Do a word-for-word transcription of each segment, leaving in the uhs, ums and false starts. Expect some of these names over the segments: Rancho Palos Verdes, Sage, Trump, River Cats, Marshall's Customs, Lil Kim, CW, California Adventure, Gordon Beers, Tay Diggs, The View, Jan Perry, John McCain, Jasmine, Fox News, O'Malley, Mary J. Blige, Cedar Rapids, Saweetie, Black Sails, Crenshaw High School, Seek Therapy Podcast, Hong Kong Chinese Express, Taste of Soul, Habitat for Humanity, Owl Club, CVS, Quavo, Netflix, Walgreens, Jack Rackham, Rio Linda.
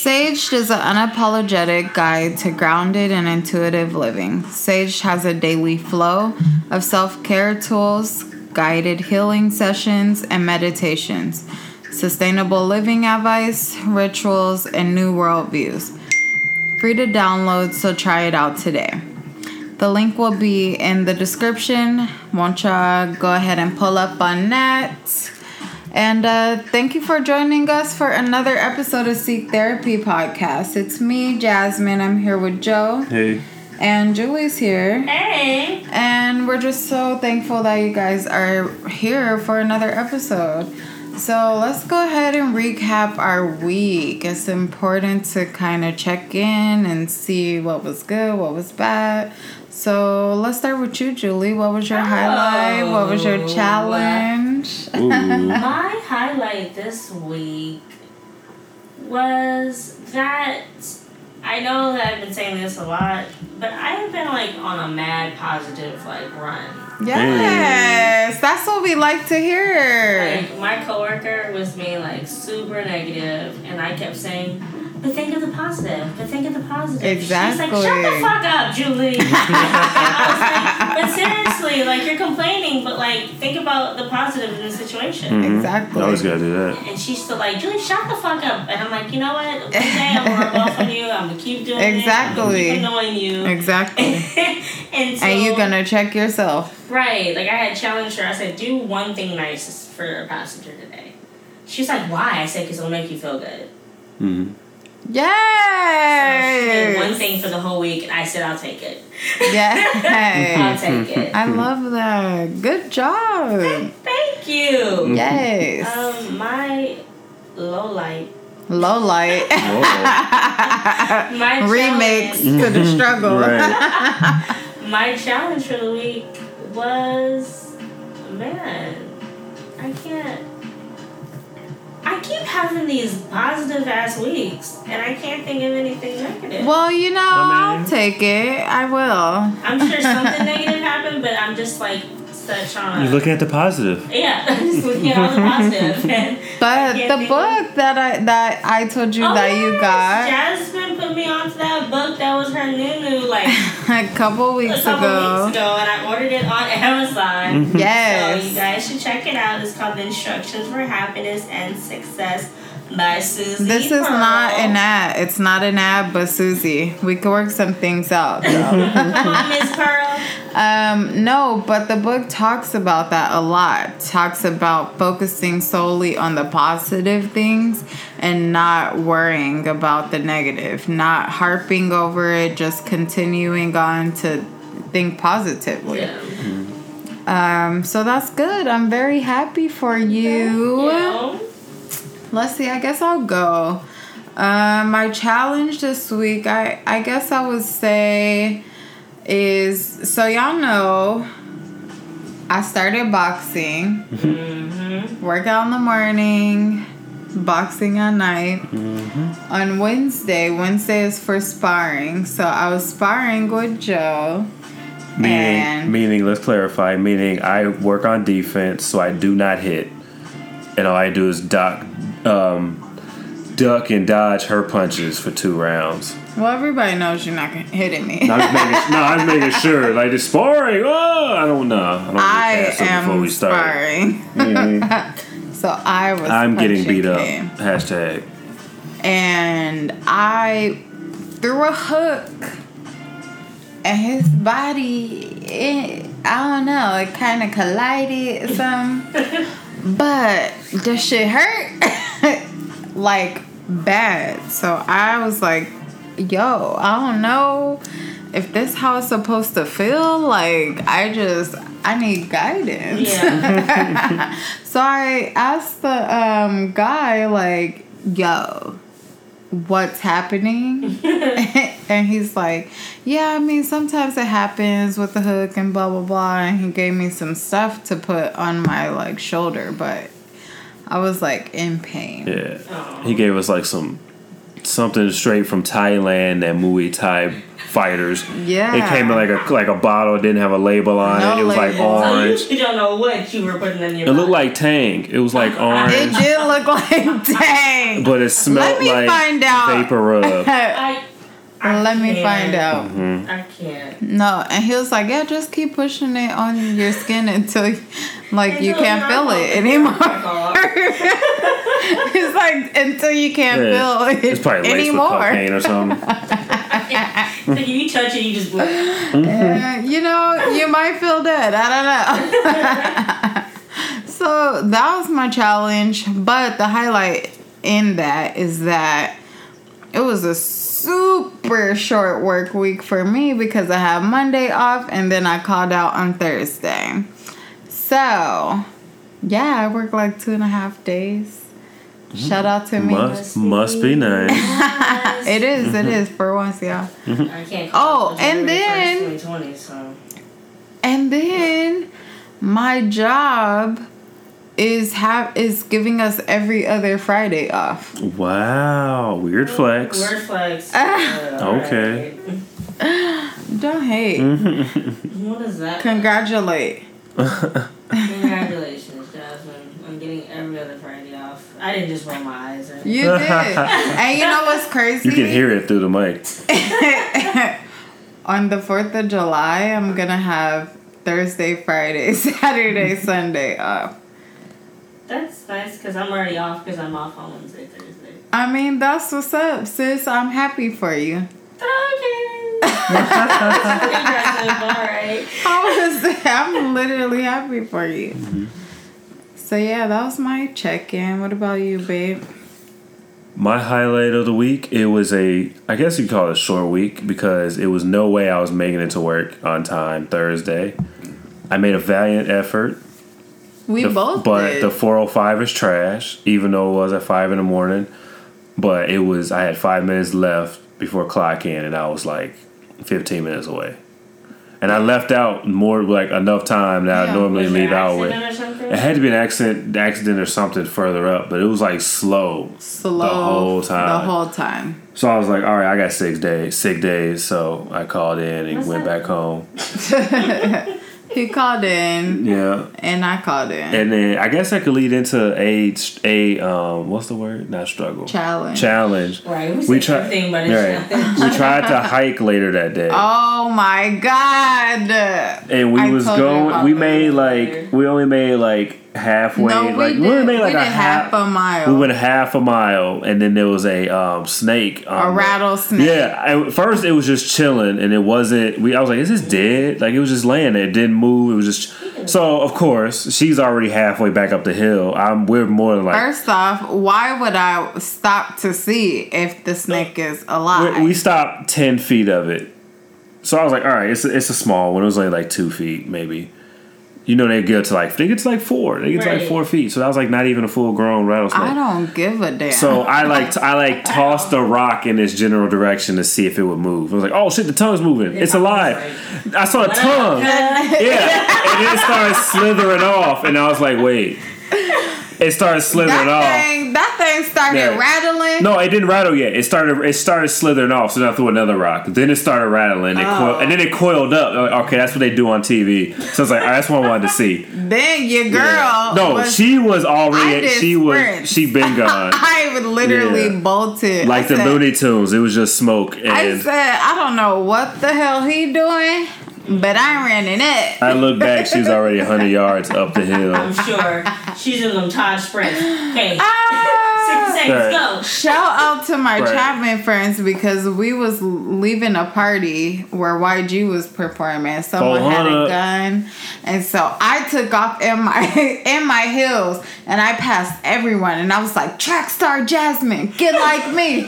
Sage is an unapologetic guide to grounded and intuitive living. Sage has a daily flow of self-care tools, guided healing sessions, and meditations, sustainable living advice, rituals, and new worldviews. Free to download, so try it out today. The link will be in the description. Won't y'all go ahead and pull up on that? And uh, thank you for joining us for another episode of Seek Therapy Podcast. It's me, Jasmine. I'm here with Joe. Hey. And Julie's here. Hey. And we're just so thankful that you guys are here for another episode. So let's go ahead and recap our week. It's important to kind of check in and see what was good, what was bad. So let's start with you, Julie. What was your oh. highlight? What was your challenge? My highlight this week was that I know that I've been saying this a lot, but I have been like on a mad positive like run. Yes, mm. that's what we like to hear. Like my coworker was being like super negative, and I kept saying, but think of the positive. But think of the positive. Exactly. She's like, shut the fuck up, Julie. I was like, but seriously, like, you're complaining, but, like, think about the positive in the situation. Mm-hmm. Exactly. I always gotta do that. And she's still like, Julie, shut the fuck up. And I'm like, you know what? One day I'm gonna work off on you. I'm gonna keep doing exactly. it. Exactly. I'm gonna keep annoying you. Exactly. and, so, and you're gonna check yourself. Right. Like, I had challenged her. I said, do one thing nice for a passenger today. She's like, why? I said, because it'll make you feel good. Mm-hmm. Yes. So she did one thing for the whole week, and I said, I'll take it. Yes. I'll take it. I love that. Good job. Thank you. Yes. Um, my low light. Low light. my Remix challenge. To the struggle. Right. My challenge for the week was, man, I can't. I keep having these positive ass weeks, and I can't think of anything negative. Well, you know, I'll take it. I will. I'm sure something negative happened, but I'm just like such on. You're looking at the positive. Yeah, I'm just looking at all the positive. And but the book of... that I that I told you oh, that yes, you got. Jasmine put me onto that book. That was her new new like a couple weeks a couple ago. Weeks ago, and I ordered it on Amazon. Mm-hmm. Yes. So you guys should check it out. It's called The Instructions for Happiness and Success by Susie This Pearl. Is not an ad. It's not an ad, but Susie, we can work some things out. Miss Pearl. Um, no, but the book talks about that a lot. Talks about focusing solely on the positive things and not worrying about the negative, not harping over it, just continuing on to think positively. Yeah. Mm-hmm. Um, so that's good. I'm very happy for you. Yeah. Let's see. I guess I'll go. Uh, my challenge this week, I, I guess I would say... is, so y'all know, I started boxing, mm-hmm. workout in the morning, boxing at night. Mm-hmm. On Wednesday, Wednesday is for sparring, so I was sparring with Joe. Meaning, and meaning, let's clarify, meaning I work on defense, so I do not hit, and all I do is duck, um, duck and dodge her punches for two rounds. Well, everybody knows you're not hitting me. no, I'm making sure. Like, it's sparring. Oh, I don't know. I, don't I am before we start. Sparring. Mm-hmm. So I was I'm getting beat up. Him. Hashtag. And I threw a hook. And his body, it, I don't know, it kind of collided some. But the shit hurt. Like, bad. So I was like, yo, I don't know if this how it's supposed to feel. Like, I just, I need guidance. Yeah. So I asked the um, guy, like, yo, what's happening? And he's like, yeah, I mean, sometimes it happens with the hook and blah, blah, blah. And he gave me some stuff to put on my, like, shoulder. But I was, like, in pain. Yeah. Aww. He gave us, like, some... something straight from Thailand, that Muay Thai fighters. Yeah. It came in like a like a bottle. It didn't have a label on no it. It was label. like orange. So you don't know what you were putting in your It looked body. like Tang. It was like orange. It did look like Tang. But it smelled like find out. vapor rub. I, I Let can't. me find out. Mm-hmm. I can't. No. And he was like, yeah, just keep pushing it on your skin until like until you can't feel it anymore. It's like until you can't yeah. feel it it's probably anymore. Laced with cocaine or something. So you touch it, you just blow it. Mm-hmm. Uh, you know, you might feel dead. I don't know. So that was my challenge. But the highlight in that is that it was a super short work week for me because I had Monday off and then I called out on Thursday. So, yeah, I worked like two and a half days. Shout out to me. Must, must be nice. It is. Mm-hmm. It is for once, y'all. Mm-hmm. I can't. Oh, and then. twenty twenty, so. And then, my job is have is giving us every other Friday off. Wow, weird flex. Weird flex. Uh, okay. Right. Don't hate. What is that? Congratulate. Congratulations, Jasmine. I'm getting every other Friday off. I didn't just roll my eyes. Right? You did. And you know what's crazy? You can hear it through the mic. On the fourth of July, I'm going to have Thursday, Friday, Saturday, Sunday off. That's nice because I'm already off because I'm off on Wednesday, Thursday. I mean, that's what's up, sis. I'm happy for you. Okay. That's pretty impressive. All right. I was, I'm literally happy for you. Mm-hmm. So, yeah, that was my check-in. What about you, babe? My highlight of the week, it was a, I guess you'd call it a short week because it was no way I was making it to work on time Thursday. I made a valiant effort. We the, both But did. The four oh five is trash, even though it was at five in the morning. But it was, I had five minutes left before clock in, and I was like fifteen minutes away. And I left out more, like, enough time that yeah, I normally leave out with. It had to be an accident, accident or something further up, but it was, like, slow. Slow. The whole time. The whole time. So I was like, all right, I got six days. Six days, so I called in and What's went that? back home. He called in. Yeah. And I called in. And then I guess that could lead into a, a um, what's the word? Not struggle. Challenge. Challenge. Right. We, we, try- thing, but it's right. we tried to hike later that day. Oh, my God. And we I was going, we made like, later. we only made like halfway. No, we like, did. We only made like we a half, half a mile. We went half a mile and then there was a um, snake. Um, a rattlesnake. Yeah. At first it was just chilling and it wasn't, we. I was like, is this dead? Like it was just laying there. It didn't move. It was just so of course she's already halfway back up the hill. I'm we're more than like first off, why would I stop to see if the snake is alive? We, we stopped ten feet of it, so I was like, all right, it's a, it's a small one. It was only like two feet maybe. You know they get to like they get to like four, they get to right. like four feet. So that was like not even a full grown rattlesnake. I don't give a damn. So I like t- I like tossed the rock in this general direction to see if it would move. I was like, oh shit, the tongue's moving, it's alive. I saw a tongue, yeah, and then it started slithering off, and I was like, wait. It started slithering that thing, off. That thing started yeah. rattling. No, it didn't rattle yet. It started it started slithering off, so then I threw another rock. Then it started rattling. It oh. coil, and then it coiled up. Like, okay, that's what they do on T V. So I was like, all right, that's what I wanted to see. Then your girl. Yeah. No, was, she was already. She sprints. was. She been gone. I literally yeah. bolted. Like I the said, Looney Tunes. It was just smoke. And I said, I don't know what the hell he doing. But I ran in it. I look back, she's already one hundred yards up the hill. I'm sure. She's in them Todd sprints. Okay. Ah, six seconds, right. go. Shout out to my right. Chapman friends because we was leaving a party where Y G was performing. Someone oh, had a gun. And so I took off in my in my heels and I passed everyone. And I was like, track star Jasmine, get like me.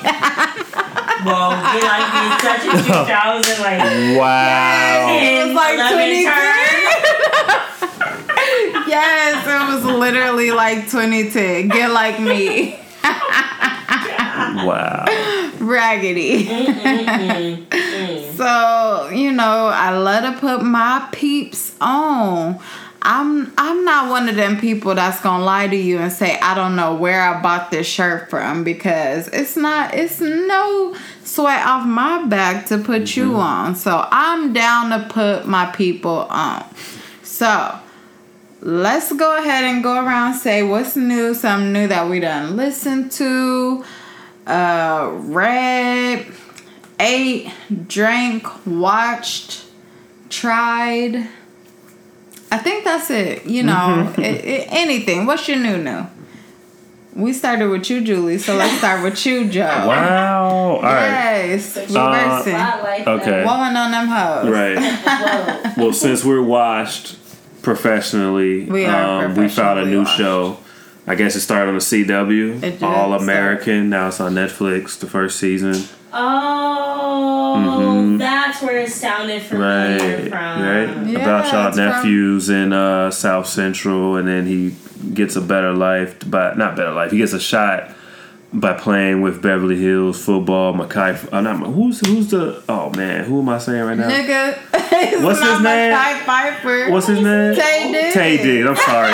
Well, get like me. Such a two thousand. Like, wow. Yes. It was like twenty-three. Yes, it was literally like twenty-two. Get like me. Wow. Raggedy. Mm-mm-mm. Mm. So, you know, I love to put my peeps on. I'm I'm not one of them people that's gonna lie to you and say I don't know where I bought this shirt from because it's not it's no sweat off my back to put mm-hmm. you on. So I'm down to put my people on. So let's go ahead and go around and say what's new, something new that we done listened to, uh, read, ate, drank, watched, tried. I think that's it. You know, it, it, anything. What's your new new? We started with you, Julie, so let's start with you, Joe. Wow. All right. Yes. Reversing. Uh, okay. Woman on them hoes. Right. Well, since we're washed professionally, we, are um, professionally we found a new washed. show. I guess it started on the C W. All American. Now it's on Netflix, the first season. Oh, mm-hmm. That's where it sounded familiar right. from. Right, yeah, about y'all nephews from- in uh, South Central, and then he gets a better life, but not better life. He gets a shot by playing with Beverly Hills football. Makhi, uh, not who's who's the oh man, who am I saying right now? Nigga, it's what's his name? Makhi Pfeiffer. What's his name? Tay Diggs. Tay Diggs. I'm sorry.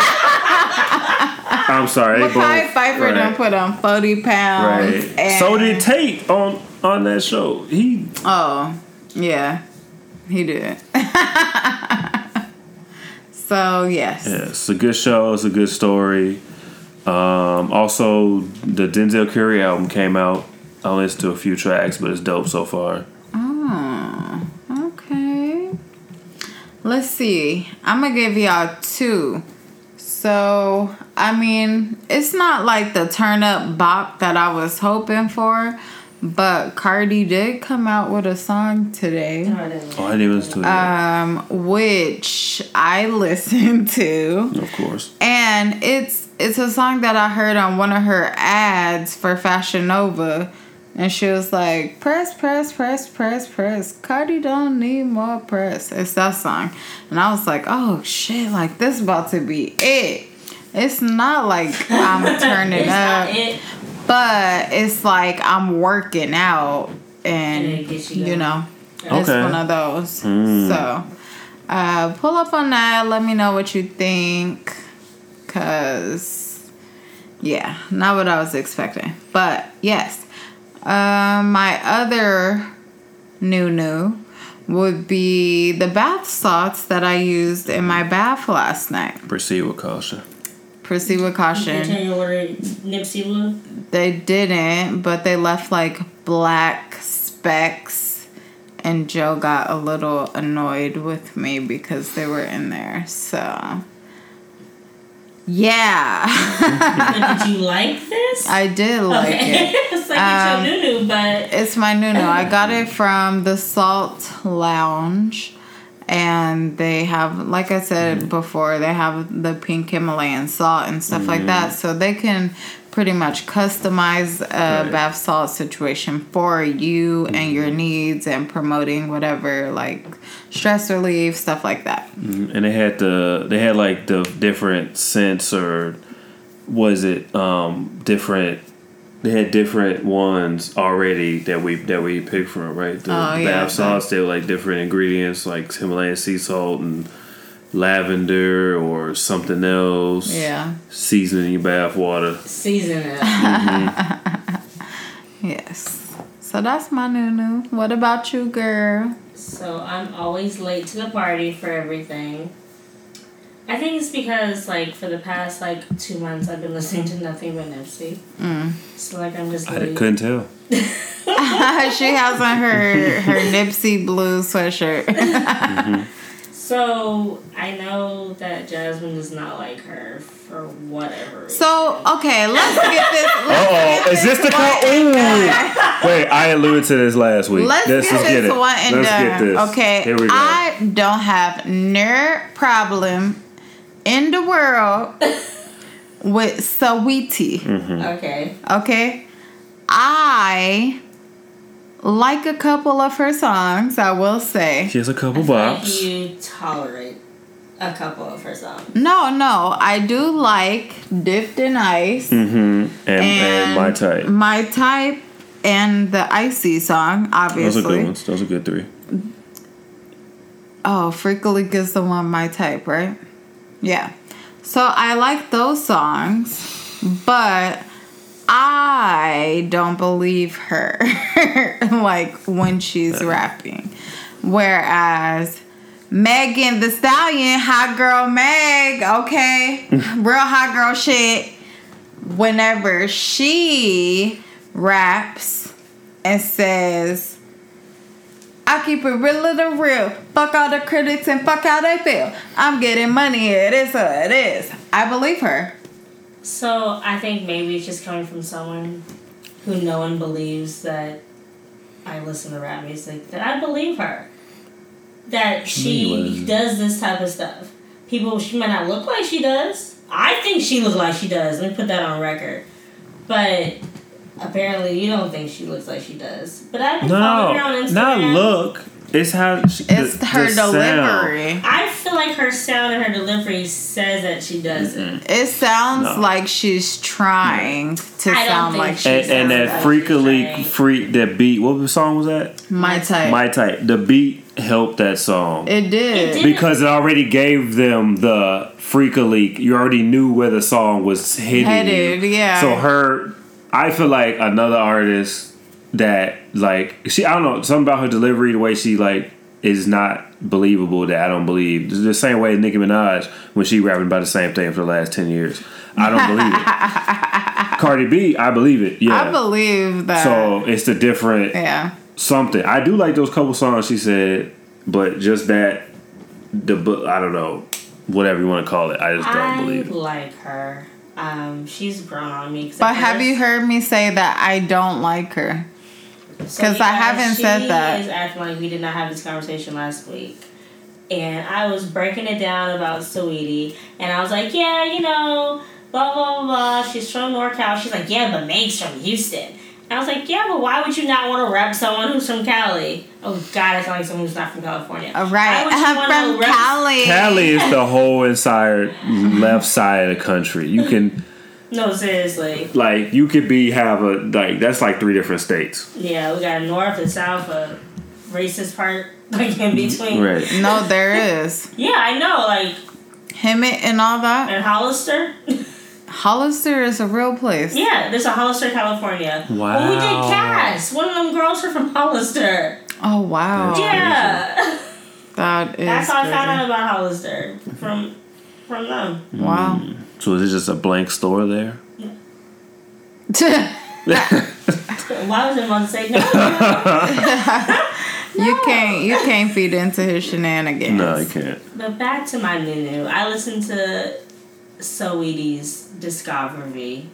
I'm sorry. Makhi Pfeiffer right. done put on forty pounds. Right. And so did Tate on. On that show, he. Oh, yeah, he did. So yes. Yeah, it's a good show. It's a good story. Um, also, the Denzel Curry album came out. I listened to a few tracks, but it's dope so far. Oh, okay. Let's see. I'm gonna give y'all two. So I mean, it's not like the turn up bop that I was hoping for. But Cardi did come out with a song today. Oh, I didn't, oh, I didn't listen to it. Um, which I listened to. Of course. And it's it's a song that I heard on one of her ads for Fashion Nova. And she was like, press, press, press, press, press. Cardi don't need more press. It's that song. And I was like, oh, shit, like this about to be it. It's not like I'm turning it's up. Not it. But it's like I'm working out and, you, you know, okay. It's one of those. Mm. So uh, pull up on that. Let me know what you think. Because, yeah, not what I was expecting. But, yes, uh, my other new new would be the bath salts that I used in my bath last night. Proceed with caution. Proceed with caution. Did you order Nipsey Blue? They didn't, but they left like black specks, and Joe got a little annoyed with me because they were in there. So, yeah. But did you like this? I did like okay. it. It's like um, it's your nunu, but it's my nunu. I got it from the Salt Lounge. And they have, like I said mm. before, they have the pink Himalayan salt and stuff mm. like that. So they can pretty much customize a right. bath salt situation for you mm. and your needs and promoting whatever, like stress relief, stuff like that. Mm. And they had the, they had like the different scents or was it um, different? They had different ones already that we that we picked from, right? The oh, yeah, bath salts, they were like different ingredients like Himalayan sea salt and lavender or something else. Yeah. Seasoning your bath water. Seasoning. Mm-hmm. Yes. So that's my nunu. What about you, girl? So I'm always late to the party for everything. I think it's because, like, for the past, like, two months, I've been listening to nothing but Nipsey. Mm. So, like, I'm just... I late. couldn't tell. She has on her, her Nipsey Blue sweatshirt. Mm-hmm. So, I know that Jasmine does not like her for whatever reason. So, okay, let's get this... Let's Uh-oh. Is this the... Co- Ooh. Wait, I alluded to this last week. Let's, let's get this get one and let's done. Get this. Okay, here we go. I don't have nerd problem... in the world with Saweetie. Mm-hmm. Okay. Okay. I like a couple of her songs, I will say. She has a couple bops. You tolerate a couple of her songs. No, no. I do like Dipped in Ice. Mm-hmm. And, and, and My Type. My Type and the Icy song, obviously. Those are good ones. Those are good three. Oh, Freakily Gives the One My Type, right? Yeah. So I like those songs, but I I don't believe her, like, when she's rapping. Whereas Megan Thee Stallion, hot girl Meg, okay, real hot girl shit, whenever she raps and says, I keep it realer than real. Fuck all the critics and fuck how they feel. I'm getting money. It is what it is. I believe her. So I think maybe it's just coming from someone who no one believes that I listen to rap music. That I believe her. That she does this type of stuff. People, she might not look like she does. I think she looks like she does. Let me put that on record. But apparently, you don't think she looks like she does, but I've been no, following her on Instagram. Not look. It's how she, it's the, her the delivery. Sound. I feel like her sound and her delivery says that she doesn't. It sounds no. like she's trying no. to I sound like she. And, and that like freakily freak that beat. What song was that? My Type. My Type. The beat helped that song. It did it because it already gave them the freakily. You already knew where the song was headed. Headed, yeah. So her. I feel like another artist that, like, she, I don't know, something about her delivery, the way she, like, is not believable that I don't believe. It's the same way Nicki Minaj, when she rapping about the same thing for the last ten years. I don't believe it. Cardi B, I believe it, yeah. I believe that. So, it's the different yeah. something. I do like those couple songs she said, but just that, the book, I don't know, whatever you want to call it, I just don't I believe it. I like her. Um, she's grown on me. But have you heard me say that I don't like her? Because so, yeah, I haven't said that. She is acting like we did not have this conversation last week. And I was breaking it down about Saweetie. And I was like, yeah, you know, blah, blah, blah, blah. She's from NorCal. She's like, yeah, but Meg's from Houston. And I was like, yeah, but why would you not want to rep someone who's from Cali? Oh, God, I sound like someone who's not from California. All right. I'm from rep- Cali. Cali is the whole entire left side of the country. You can... No, seriously. Like, you could be, have a... Like, that's like three different states. Yeah, we got a north and south, a racist part, like, in between. Right. No, there is. Yeah, I know, like... Hemet and all that. And Hollister. Hollister is a real place. Yeah, there's a Hollister, California. Wow. Well, we did Cass. One of them girls are from Hollister. Oh, wow. That's yeah. Crazy. That is That's how crazy. I found out about Hollister. From from them. Wow. Mm. So is it just a blank store there? Yeah. Why was it about to say no? no. You can't you can't feed into his shenanigans. No, you can't. But back to my Nunu. I listened to Saweetie's discovery.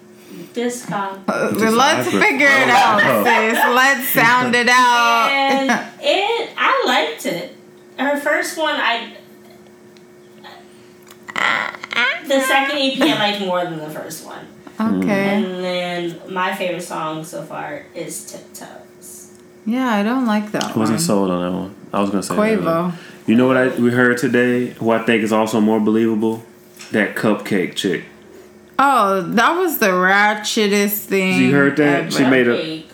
Disco. Uh, let's figure it out, sis. Let's sound it out. And it, I liked it. Her first one, I. The second E P, I liked more than the first one. Okay. And then my favorite song so far is Tiptoes. Yeah, I don't like that I one. I wasn't sold on that one. I was gonna say Quavo. That you know what I we heard today? Who I think is also more believable. That cupcake chick. Oh, that was the ratchetest thing. You heard that? She made a.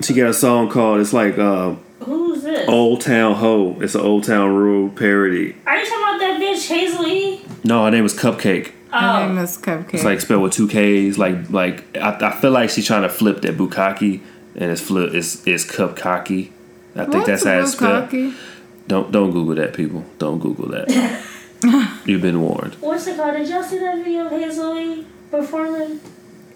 She got a song called. It's like. Uh, Who's this? Old Town Ho. It's an Old Town Road parody. Are you talking about that bitch Hazelie? No, her name is Cupcake. Oh. Her name is Cupcake. It's like spelled with two K's. Like like I, I feel like she's trying to flip that bukkake, and it's flip. It's it's cupcake. I think What's that's how it's spelled. Don't don't Google that, people. Don't Google that. You've been warned. What's it called? Did y'all see that video of Hazelie performing?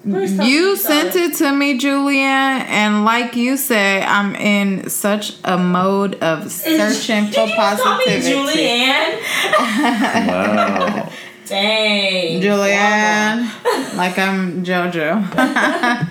You sent it to me, Julianne, and like you said, I'm in such a mode of searching for positivity. Did you call me Julianne? Wow. Dang. Julianne. Like I'm JoJo.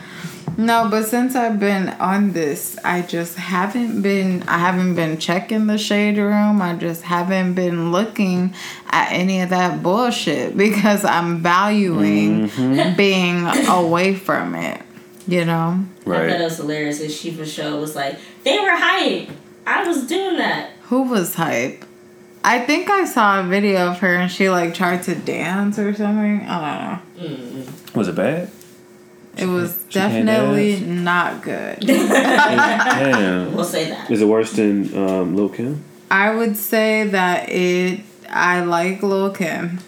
No, but since I've been on this, I just haven't been, I haven't been checking the Shade Room. I just haven't been looking at any of that bullshit because I'm valuing mm-hmm. being away from it, you know? Right. I thought it was hilarious because she for sure was like, they were hype. I was doing that. Who was hype? I think I saw a video of her and she like tried to dance or something. I don't know. Mm-hmm. Was it bad? It was she definitely not good. Damn. We'll say that. Is it worse than um, Lil Kim? I would say that it. I like Lil Kim.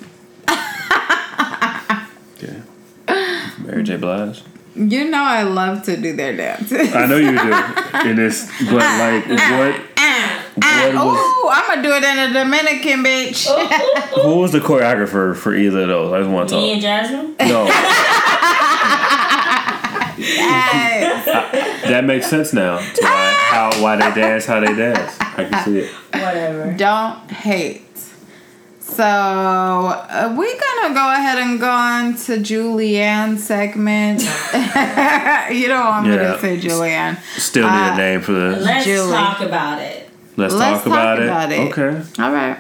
Yeah. Mary J. Blige. You know I love to do their dance. I know you do. It is, but like what? Oh, I'm gonna do it in a Dominican, bitch. Who was the choreographer for either of those? I just want to talk. Me and Jasmine. No. Yes. I, that makes sense now. To why, how why they dance, how they dance. I can see it. Whatever. Don't hate. So uh, we're gonna go ahead and go on to Julianne's segment. You don't want yeah. me to say Julianne. Still need uh, a name for this. Let's Julie. talk about it. Let's, Let's talk, about, talk it. about it. Okay. All right.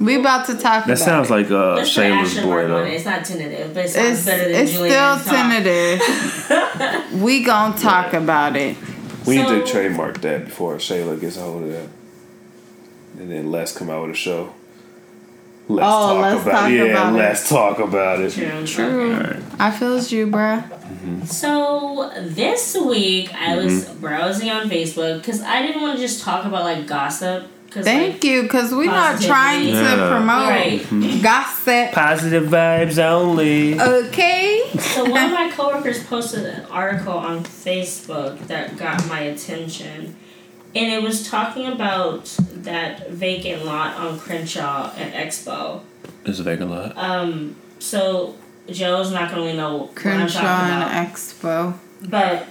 We about to talk that about it. That sounds like uh, Shayla's boy, though. It. It's not tentative, but it sounds it's, better than it's Julianne's still talk. tentative. We gonna talk yeah. about it. We so, need to trademark that before Shayla gets a hold of that. And then Les come out with a show. Let's oh, talk let's about talk it. About yeah, it. let's talk about it. True. True. Right. I feels you, bruh. Mm-hmm. So, this week, I mm-hmm. was browsing on Facebook because I didn't want to just talk about, like, gossip. Cause, Thank like, you, because we're not trying yeah. to promote right. mm-hmm. gossip. Positive vibes only. Okay. So, one of my coworkers posted an article on Facebook that got my attention. And it was talking about that vacant lot on Crenshaw at Expo. It's a vacant lot. Um, so Joe's not going to really know what Crenshaw I'm talking about. Expo. But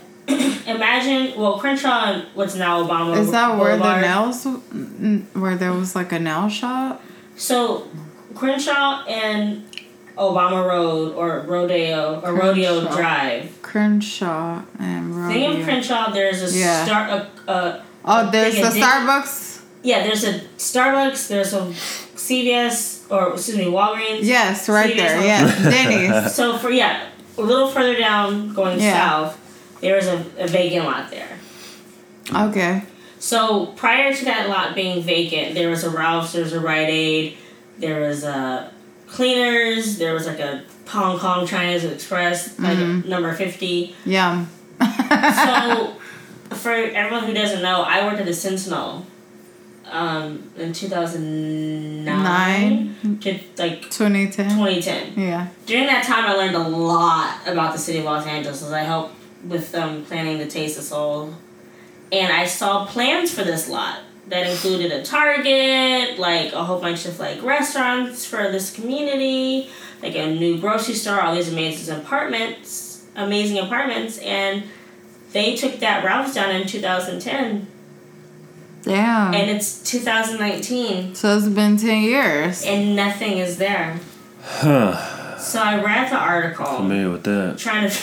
imagine, well, Crenshaw and what's now Obama. Is that where Boulevard. the nails, where there was like a nail shop? So Crenshaw and Obama Road or Rodeo or Crenshaw. Rodeo Drive. Crenshaw and Rodeo. Think of Crenshaw, there's a yeah. start a. a Oh, there's a Starbucks? Yeah, there's a Starbucks, there's a C V S, or excuse me, Walgreens. Yes, right C V S, there, yes. Denny's. So, for yeah, a little further down, going yeah. south, there was a, a vacant lot there. Okay. So, prior to that lot being vacant, there was a Ralph's, there was a Rite Aid, there was a Cleaners, there was like a Hong Kong Chinese Express, like mm-hmm. number fifty. Yeah. So... For everyone who doesn't know, I worked at the Sentinel um, in two thousand nine Nine. to like twenty ten twenty ten Yeah. During that time, I learned a lot about the city of Los Angeles as I helped with um, planning the Taste of Soul. And I saw plans for this lot that included a Target, like a whole bunch of like restaurants for this community, like a new grocery store, all these amazing apartments, amazing apartments, and... They took that Ralph's down in two thousand ten Yeah. And it's two thousand nineteen So it's been ten years And nothing is there. Huh. So I read the article. I'm familiar with that. Trying to...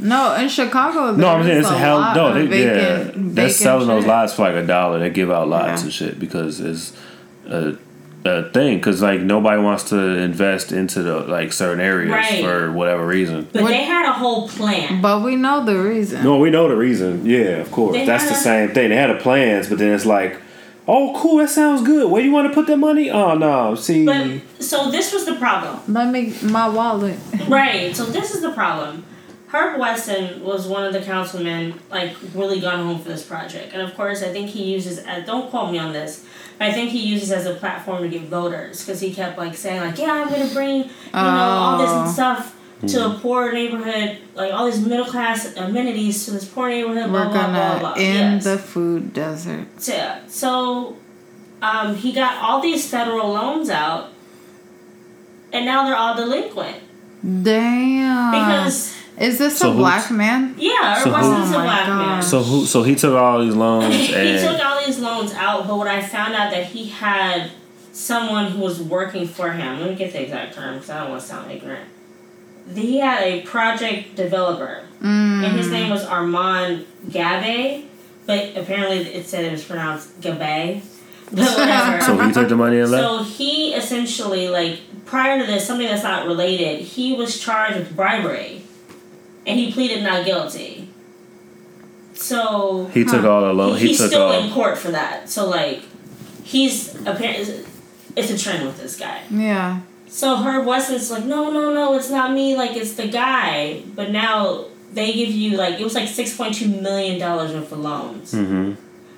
No, in Chicago, there's no, I'm saying it's a hell. No, they, bacon, yeah, bacon they're selling shit. Those lots for like a dollar. They give out lots yeah. and shit because it's a, a thing. Because like nobody wants to invest into the like certain areas right. for whatever reason. But what? They had a whole plan. But we know the reason. No, we know the reason. Yeah, of course. They That's the a- same thing. They had a plans, but then it's like, oh, cool, that sounds good. Where do you want to put that money? Oh, no, see. But, so this was the problem. Let me, my wallet. Right, so this is the problem. Herb Wesson was one of the councilmen, like, really gone home for this project. And, of course, I think he uses, don't quote me on this, but I think he uses as a platform to get voters. Because he kept, like, saying, like, yeah, I'm going to bring, you oh. know, all this stuff to a poor neighborhood, like all these middle class amenities to this poor neighborhood, blah, We're blah, blah, blah, blah. in yes. the food desert. So, so um, he got all these federal loans out, and now they're all delinquent. Damn. Because... Is this so a black man? Yeah, or so wasn't who, a black gosh. man. So who? So he took all these loans. He and took all these loans out, but when I found out that he had someone who was working for him, let me get the exact term because I don't want to sound ignorant. He had a project developer, mm. and his name was Armand Gabe, but apparently it said it was pronounced Gabe. But whatever. So he took the money and left? So he essentially, like, prior to this, something that's not related, he was charged with bribery, and he pleaded not guilty. So he huh. took all the loans. He, he's he took still all. in court for that. So, like, he's apparently it's a trend with this guy. Yeah. So Herb Wesson's like, no, no, no, it's not me. Like, it's the guy. But now they give you, like, it was like six point two million dollars worth of loans mm-hmm.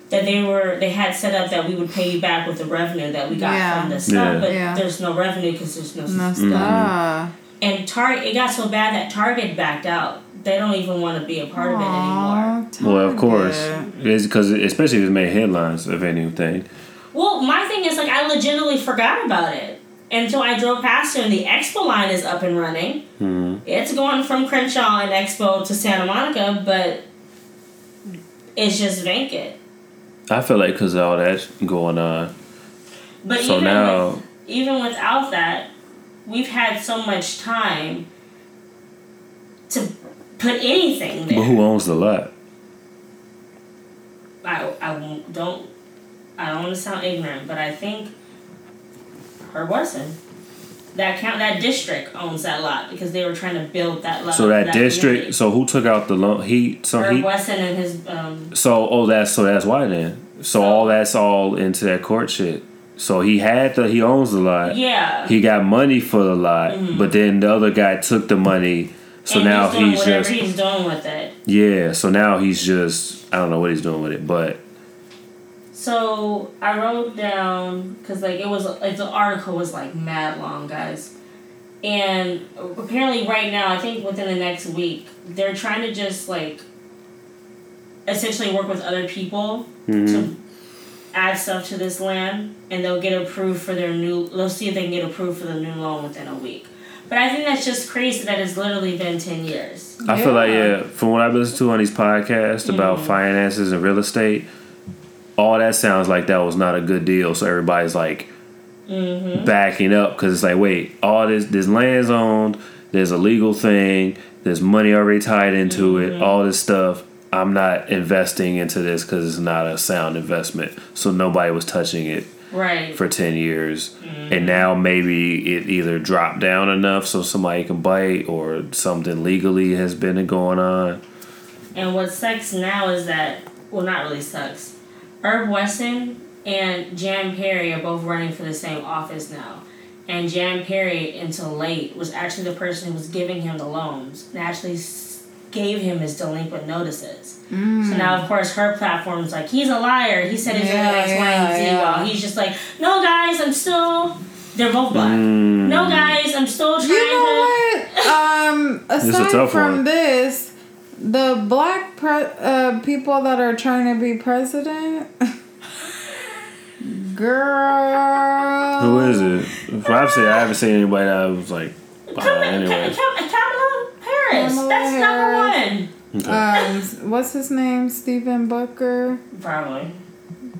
that they were they had set up that we would pay you back with the revenue that we got yeah. from this yeah. stuff. But yeah. there's no revenue because there's no, no stuff. Mm-hmm. And Target, it got so bad that Target backed out. they don't even want to be a part Aww, of it anymore. Well, of course. It's because, especially if it's made headlines, if anything. Well, my thing is, like, I legitimately forgot about it until I drove past here, and the Expo line is up and running. Mm-hmm. It's going from Crenshaw and Expo to Santa Monica, but it's just vacant. I feel like because of all that's going on. But so even, now, with, even without that, we've had so much time to put anything there. But who owns the lot? I, I won't, don't, I don't want to sound ignorant, but I think Herb Wesson, that count, that district owns that lot because they were trying to build that lot. So that, that district, community. So who took out the loan? He, so Herb he, Wesson and his. Um, so oh, that's so that's why then. So, so all that's all into that court shit. So he had the he owns the lot. Yeah. He got money for the lot, mm-hmm. but then the other guy took the money. So and now he's, doing he's whatever just he's doing with it. Yeah. So now he's just I don't know what he's doing with it, but. So I wrote down because like it was like the article was like mad long, guys, and apparently right now I think within the next week they're trying to just like essentially work with other people mm-hmm. to add stuff to this land, and they'll get approved for their new. They'll see if they can get approved for the new loan within a week. But I think that's just crazy that it's literally been ten years. I yeah. feel like yeah, from what I've listened to on these podcasts mm-hmm. about finances and real estate. All that sounds like that was not a good deal, so everybody's like mm-hmm. backing up because it's like, wait, all this this land's owned, there's a legal thing, there's money already tied into mm-hmm. it, all this stuff. I'm not investing into this because it's not a sound investment. So nobody was touching it right. for ten years, mm-hmm. and now maybe it either dropped down enough so somebody can bite or something legally has been going on. And what sucks now is that, well, not really sucks. Herb Wesson and Jan Perry are both running for the same office now. And Jan Perry, until late, was actually the person who was giving him the loans and actually gave him his delinquent notices. Mm. So now, of course, her platform is like, he's a liar. He said he's yeah, going to X, Y, and Z. Yeah. He's just like, no, guys, I'm still... They're both black. Mm. No, guys, I'm still trying to... You know to- what? um, aside from one. this... The black pre- uh, people that are trying to be president, girl. Who is it? If I've seen, I haven't seen anybody that was like, oh, anyway. Kamala Harris. Kamala That's Harris. number one. Okay. Um, what's his name? Stephen Booker. Probably.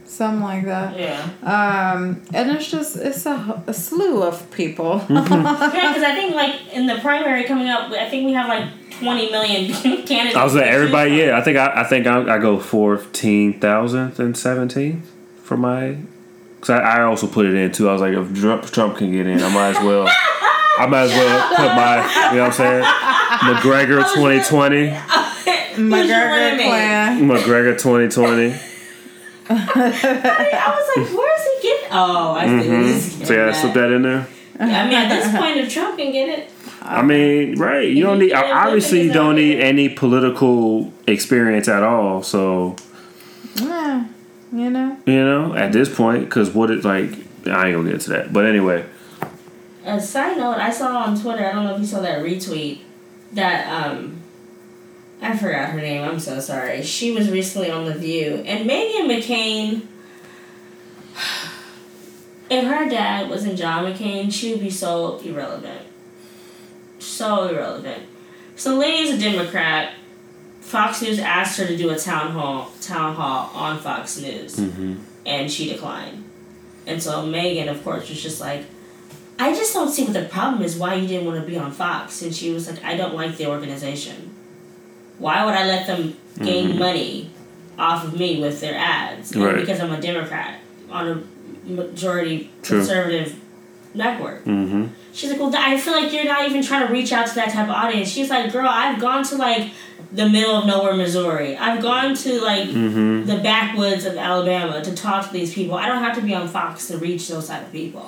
Something like that. Yeah. Um, and it's just, it's a, a slew of people. Yeah, because I think like in the primary coming up, I think we have like twenty million candidates. I was like, everybody, yeah. I think I, I think I, I go fourteen thousandth and seventeenth for my... Because I, I also put it in, too. I was like, if Trump, Trump can get in, I might as well... I might as well put my... You know what I'm saying? McGregor twenty twenty. McGregor plan. McGregor twenty twenty. I was like, where is he getting... Oh, I mm-hmm. see. So, yeah, I slipped that in there. Yeah, I mean, at this point, if Trump can get it... I mean, right. You don't need, obviously, you don't need any political experience at all. So, yeah, you know, you know, at this point, because what it like, I ain't gonna get to that. But anyway, a side note, I saw on Twitter. I don't know if you saw that retweet that um, I forgot her name. I'm so sorry. She was recently on The View, and Meghan McCain. If her dad wasn't John McCain, she would be so irrelevant. So irrelevant. So the lady's a Democrat. Fox News asked her to do a town hall town hall on Fox News. Mm-hmm. And she declined. And so Meghan, of course, was just like, I just don't see what the problem is, why you didn't want to be on Fox. And she was like, I don't like the organization. Why would I let them gain mm-hmm. money off of me with their ads? Right. And because I'm a Democrat on a majority True. conservative network. Mm-hmm. She's like, well, I feel like you're not even trying to reach out to that type of audience. She's like, girl, I've gone to, like, the middle of nowhere, Missouri. I've gone to, like, mm-hmm. the backwoods of Alabama to talk to these people. I don't have to be on Fox to reach those type of people.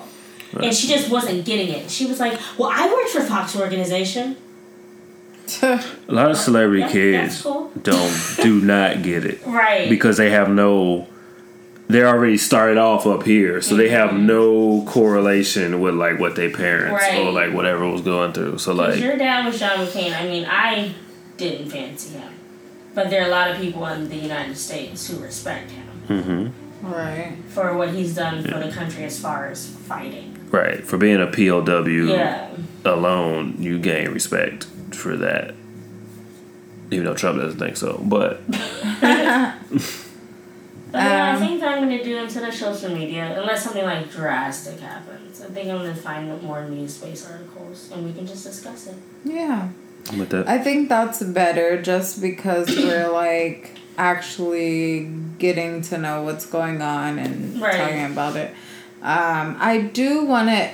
Right. And she just wasn't getting it. She was like, well, I worked for Fox organization. A lot of celebrity that's, kids that's cool. don't, do not get it. Right. Because they have no... They already started off up here, so mm-hmm. they have no correlation with like what their parents right. or like whatever was going through. So like, your dad was John McCain. I mean, I didn't fancy him. But there are a lot of people in the United States who respect him. Mm-hmm. Right. For what he's done for the country as far as fighting. Right. For being a P O W yeah. alone, you gain respect for that. Even though Trump doesn't think so, but... Okay, um, I think I'm going to do into the social media, unless something like drastic happens. I think I'm going to find more news-based articles, and we can just discuss it. Yeah. I'm with that. I think that's better, just because we're, like, actually getting to know what's going on and right. talking about it. Um, I do want to,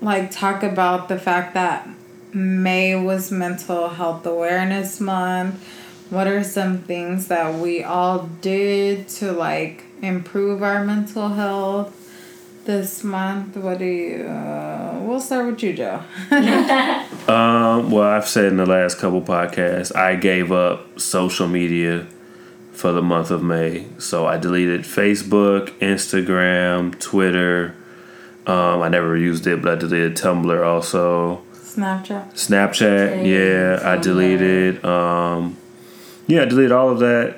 like, talk about the fact that May was Mental Health Awareness Month. What are some things that we all did to, like, improve our mental health this month? What do you... Uh, we'll start with you, Joe. um, well, I've said in the last couple podcasts, I gave up social media for the month of May. So I deleted Facebook, Instagram, Twitter. Um, I never used it, but I deleted Tumblr also. Snapchat. Snapchat, yeah. Tumblr. I deleted... Um, Yeah, I deleted all of that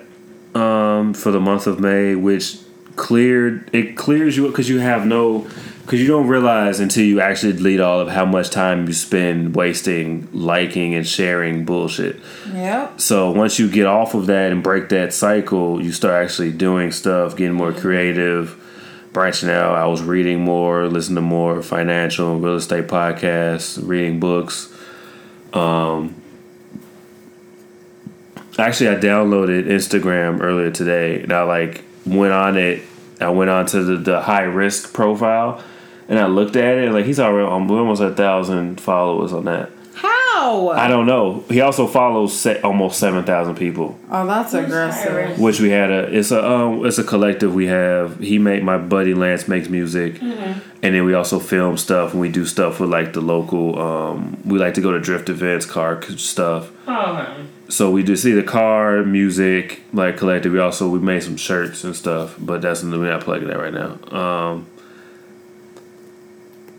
um, for the month of May, which cleared it clears you up because you have no because you don't realize until you actually delete all of how much time you spend wasting liking and sharing bullshit. Yeah. So once you get off of that and break that cycle, you start actually doing stuff, getting more creative, branching out. I was reading more, listening to more financial and real estate podcasts, reading books. Um. Actually, I downloaded Instagram earlier today, and I like went on it. I went on to the, the high risk profile, and I looked at it. And, like he's already on almost a thousand followers on that. How? I don't know. He also follows se- almost seven thousand people. Oh, that's aggressive. Which we had a it's a um it's a collective we have. He made my buddy Lance makes music, mm-hmm. and then we also film stuff and we do stuff with like the local. Um, we like to go to drift events, car stuff. Oh. So we just see the car, music, like collective. We also, we made some shirts and stuff, but that's, we're not plugging that right now. Um,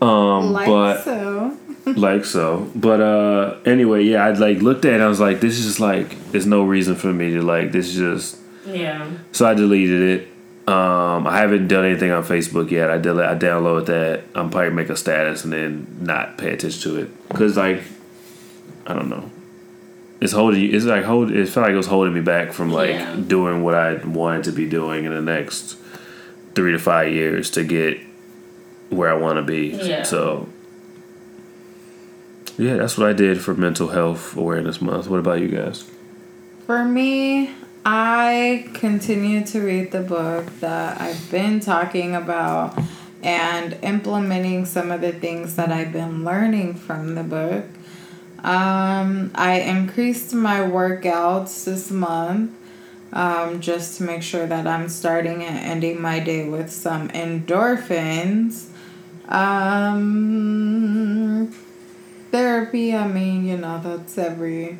um, like but, so. like so. But uh, anyway, yeah, I like looked at it and I was like, this is just like, there's no reason for me to like, this is just. Yeah. So I deleted it. Um, I haven't done anything on Facebook yet. I, del- I downloaded that. I'm probably make a status and then not pay attention to it. Because like, I don't know. It's holding. It's like hold. It felt like it was holding me back from like yeah. doing what I wanted to be doing in the next three to five years to get where I want to be. Yeah. So, yeah, that's what I did for Mental Health Awareness Month. What about you guys? For me, I continue to read the book that I've been talking about and implementing some of the things that I've been learning from the book. Um, I increased my workouts this month, um, just to make sure that I'm starting and ending my day with some endorphins. Um, therapy, I mean, you know, that's every,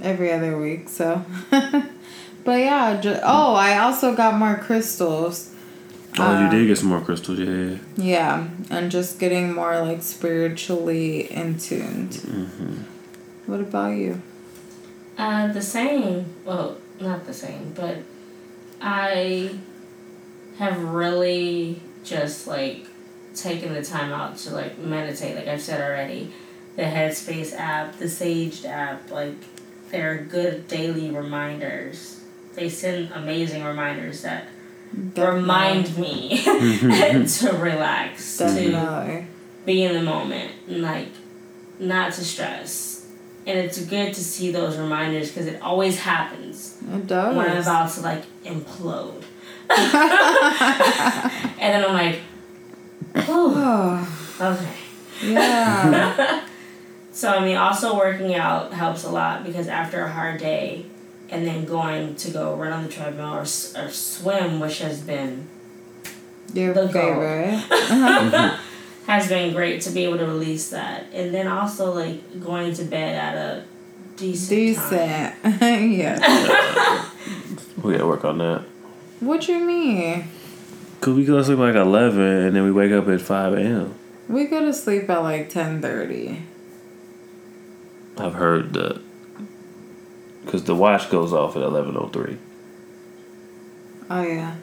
every other week, so. But yeah, just, oh, I also got more crystals. Oh, um, you did get some more crystals, yeah. Yeah, and just getting more, like, spiritually in tuned. Mm-hmm. What about you? Uh, the same. Well, not the same, but I have really just, like, taken the time out to, like, meditate. Like I've said already, the Headspace app, the Sage app, like, they're good daily reminders. They send amazing reminders that... Definitely. Remind me to relax, Definitely. To be in the moment, and like not to stress. And it's good to see those reminders because it always happens. It does. When I'm about to like implode, and then I'm like, oh, okay, yeah. So I mean, also working out helps a lot because after a hard day. And then going to go run on the treadmill or, or swim, which has been your the favorite, uh-huh. has been great to be able to release that. And then also like going to bed at a decent, decent, time. Yeah. We gotta work on that. What you mean? Cause we go to sleep at like eleven, and then we wake up at five a m. We go to sleep at like ten thirty. I've heard that. Because the watch goes off at eleven oh three. Oh, yeah.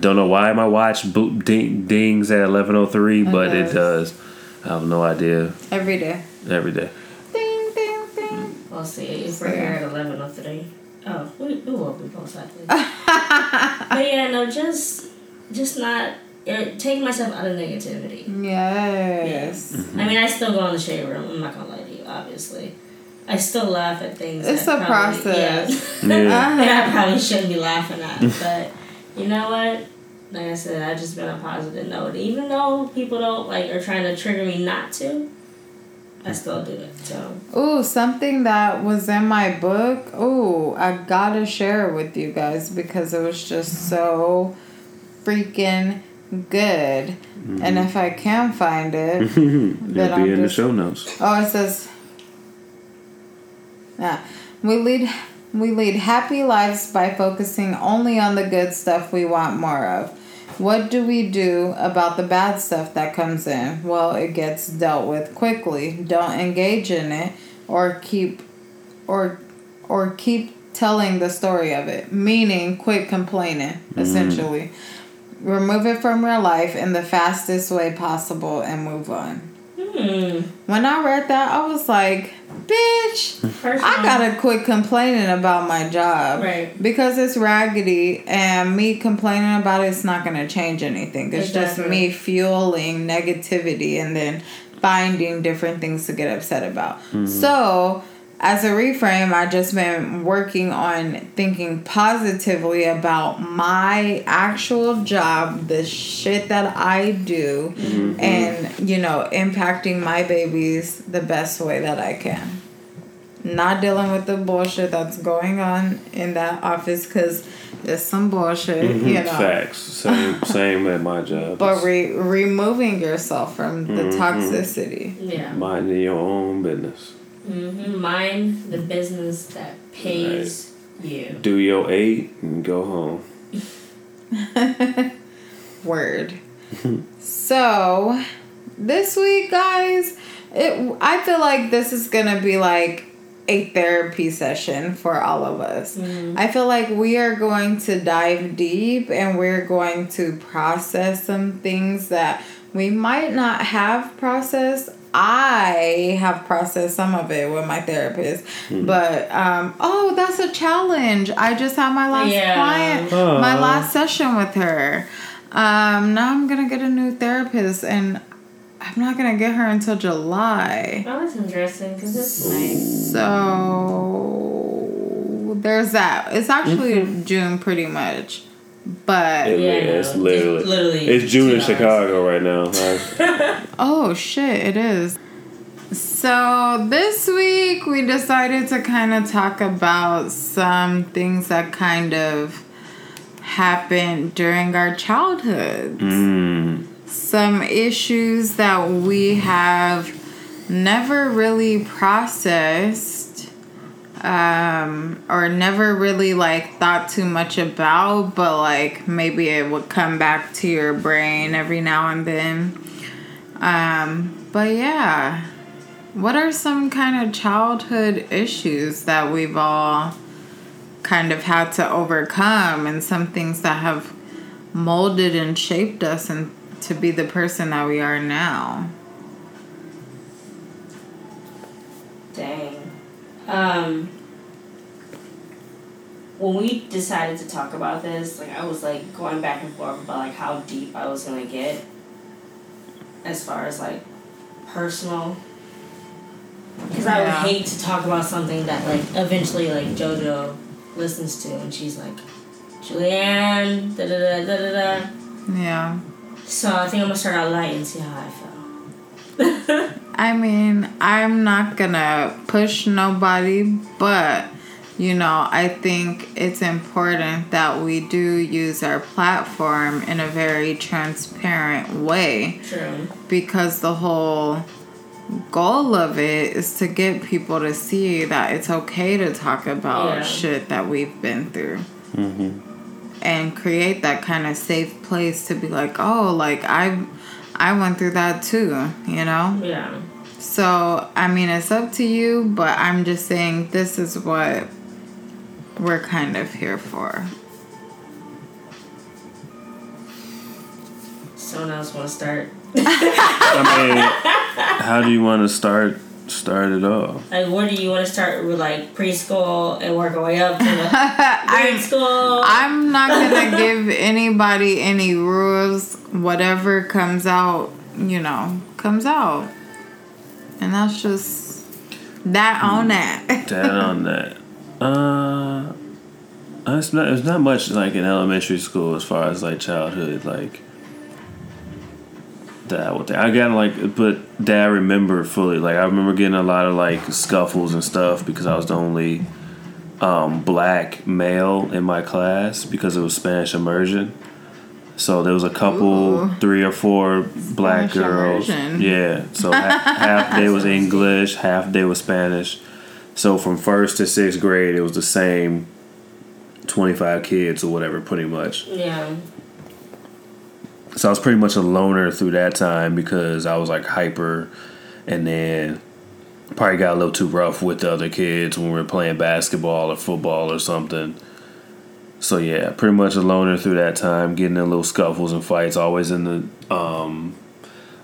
Don't know why my watch boop, ding, dings at eleven oh three, it but does. It does. I have no idea. Every day. Every day. Ding, ding, ding. We'll see. It's right here at eleven oh three. Oh, we, we won't be both sides. But, yeah, no, just, just not... It, take myself out of negativity. Yes. Yes. Mm-hmm. I mean, I still go in the shade room. I'm not going to lie to you, obviously. I still laugh at things. It's a probably, process. Yeah. yeah. And I probably shouldn't be laughing at. But you know what? Like I said, I've just been on a positive note. Even though people don't, like, are trying to trigger me not to, I still do it. So. Ooh, something that was in my book. Ooh, I got to share it with you guys because it was just so freaking good. Mm-hmm. And if I can find it, it'll be I'm in just, the show notes. Oh, it says, ah, we lead we lead happy lives by focusing only on the good stuff we want more of. What do we do about the bad stuff that comes in? Well, it gets dealt with quickly. Don't engage in it or keep or or keep telling the story of it. Meaning, quit complaining, mm-hmm. essentially. Remove it from your life in the fastest way possible and move on. Hmm. When I read that, I was like, bitch, First I gotta quit complaining about my job. Right. Because it's raggedy and me complaining about it's not gonna change anything. It's exactly. just me fueling negativity and then finding different things to get upset about. Mm-hmm. So... As a reframe, I've just been working on thinking positively about my actual job, the shit that I do, mm-hmm. and, you know, impacting my babies the best way that I can. Not dealing with the bullshit that's going on in that office because there's some bullshit, mm-hmm. you know. Facts. Same, same at my job. But re- removing yourself from the mm-hmm. toxicity. Yeah. Minding your own business. Mm-hmm. Mind the business that pays right. you. Do your eight and go home. Word. So, this week, guys, it. I feel like this is gonna be like a therapy session for all of us. Mm-hmm. I feel like we are going to dive deep and we're going to process some things that we might not have processed. I have processed some of it with my therapist, mm-hmm. but um, oh, that's a challenge. I just had my last yeah. client, oh. my last session with her. Um, now I'm gonna get a new therapist, and I'm not gonna get her until July. Oh, that's interesting because it's nice. So there's that. It's actually mm-hmm. June, pretty much. But yeah, yeah, it's literally it's, literally it's June in Chicago right now. Oh shit, it is. So this week we decided to kind of talk about some things that kind of happened during our childhoods. Mm. Some issues that we have never really processed. Um, or never really, like, thought too much about, but, like, maybe it would come back to your brain every now and then. Um, but, yeah. What are some kind of childhood issues that we've all kind of had to overcome and some things that have molded and shaped us and to be the person that we are now? Dang. Um, when we decided to talk about this, like, I was, like, going back and forth about, like, how deep I was going to get as far as, like, personal. Because yeah. I would hate to talk about something that, like, eventually, like, JoJo listens to and she's like, Julianne, da-da-da-da-da-da. Yeah. So I think I'm going to start out light and see how I feel. I mean, I'm not gonna push nobody, but, you know, I think it's important that we do use our platform in a very transparent way. True. Because the whole goal of it is to get people to see that it's okay to talk about yeah. shit that we've been through. Mm-hmm. And create that kind of safe place to be like, oh, like, I've... I went through that too, you know? Yeah. So, I mean, it's up to you, but I'm just saying this is what we're kind of here for. Someone else want to start? I mean, how do you want to start? Start it off. Like, where do you want to start with, like, preschool and work our way up to grade I'm, school? I'm not going to give anybody any rules. Whatever comes out, you know, comes out. And that's just that on that. that on that. Uh, it's not, it's not much, like, in elementary school as far as, like, childhood, like, that I got like, but that I remember fully. Like, I remember getting a lot of like scuffles and stuff because I was the only um, black male in my class because it was Spanish immersion. So there was a couple, Ooh. three or four black Spanish girls. Immersion. Yeah. So half, half day was English, half day was Spanish. So from first to sixth grade, it was the same twenty-five kids or whatever, pretty much. Yeah. So I was pretty much a loner through that time because I was, like, hyper. And then probably got a little too rough with the other kids when we were playing basketball or football or something. So, yeah, pretty much a loner through that time, getting in little scuffles and fights, always in the um,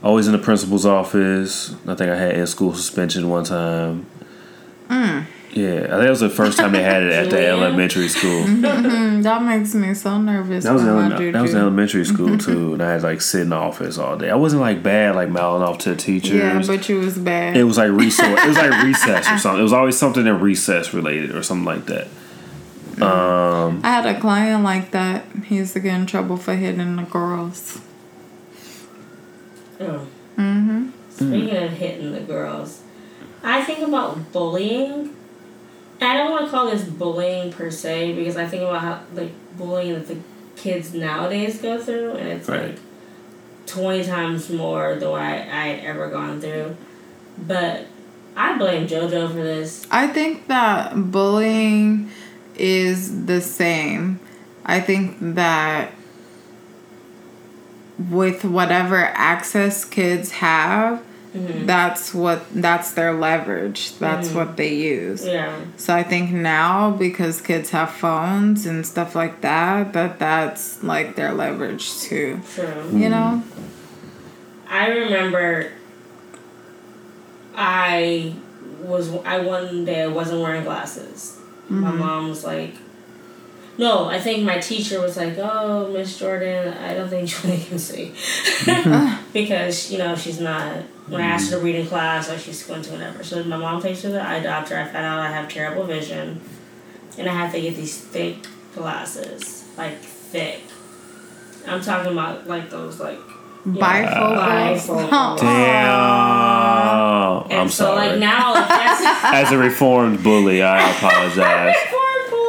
always in the principal's office. I think I had in-school suspension one time. Mm. Yeah, I think that was the first time they had it at the yeah. elementary school. Mm-hmm. That makes me so nervous. That was, ele- do that was in elementary school, too, and I had, like, sit in the office all day. I wasn't, like, bad, like, mouthing off to the teachers. Yeah, but you was bad. It was, like, resource. It was, like, recess or something. It was always something that recess-related or something like that. Um, I had a client like that. He used to get in trouble for hitting the girls. Oh. Mm-hmm. Speaking mm. of hitting the girls, I think about bullying. I don't want to call this bullying per se because I think about how, like, bullying that the kids nowadays go through, and it's right. like twenty times more than what I, I had ever gone through. But I blame JoJo for this. I think that bullying is the same. I think that with whatever access kids have, Mm-hmm. That's what that's their leverage. That's mm-hmm. what they use. Yeah. So I think now because kids have phones and stuff like that, that that's like their leverage too. True. You know? I remember I was I one day I wasn't wearing glasses. Mm-hmm. My mom was like, no, I think my teacher was like, "Oh, Miss Jordan, I don't think Julie can see," because you know she's not. When I asked her to read in class, like she squints or whatever. So my mom takes her to the eye doctor. I found out I have terrible vision, and I have to get these thick glasses, like thick. I'm talking about like those like bifocals. Wow. Damn. And I'm so sorry. Like now, like, as a reformed bully, I apologize.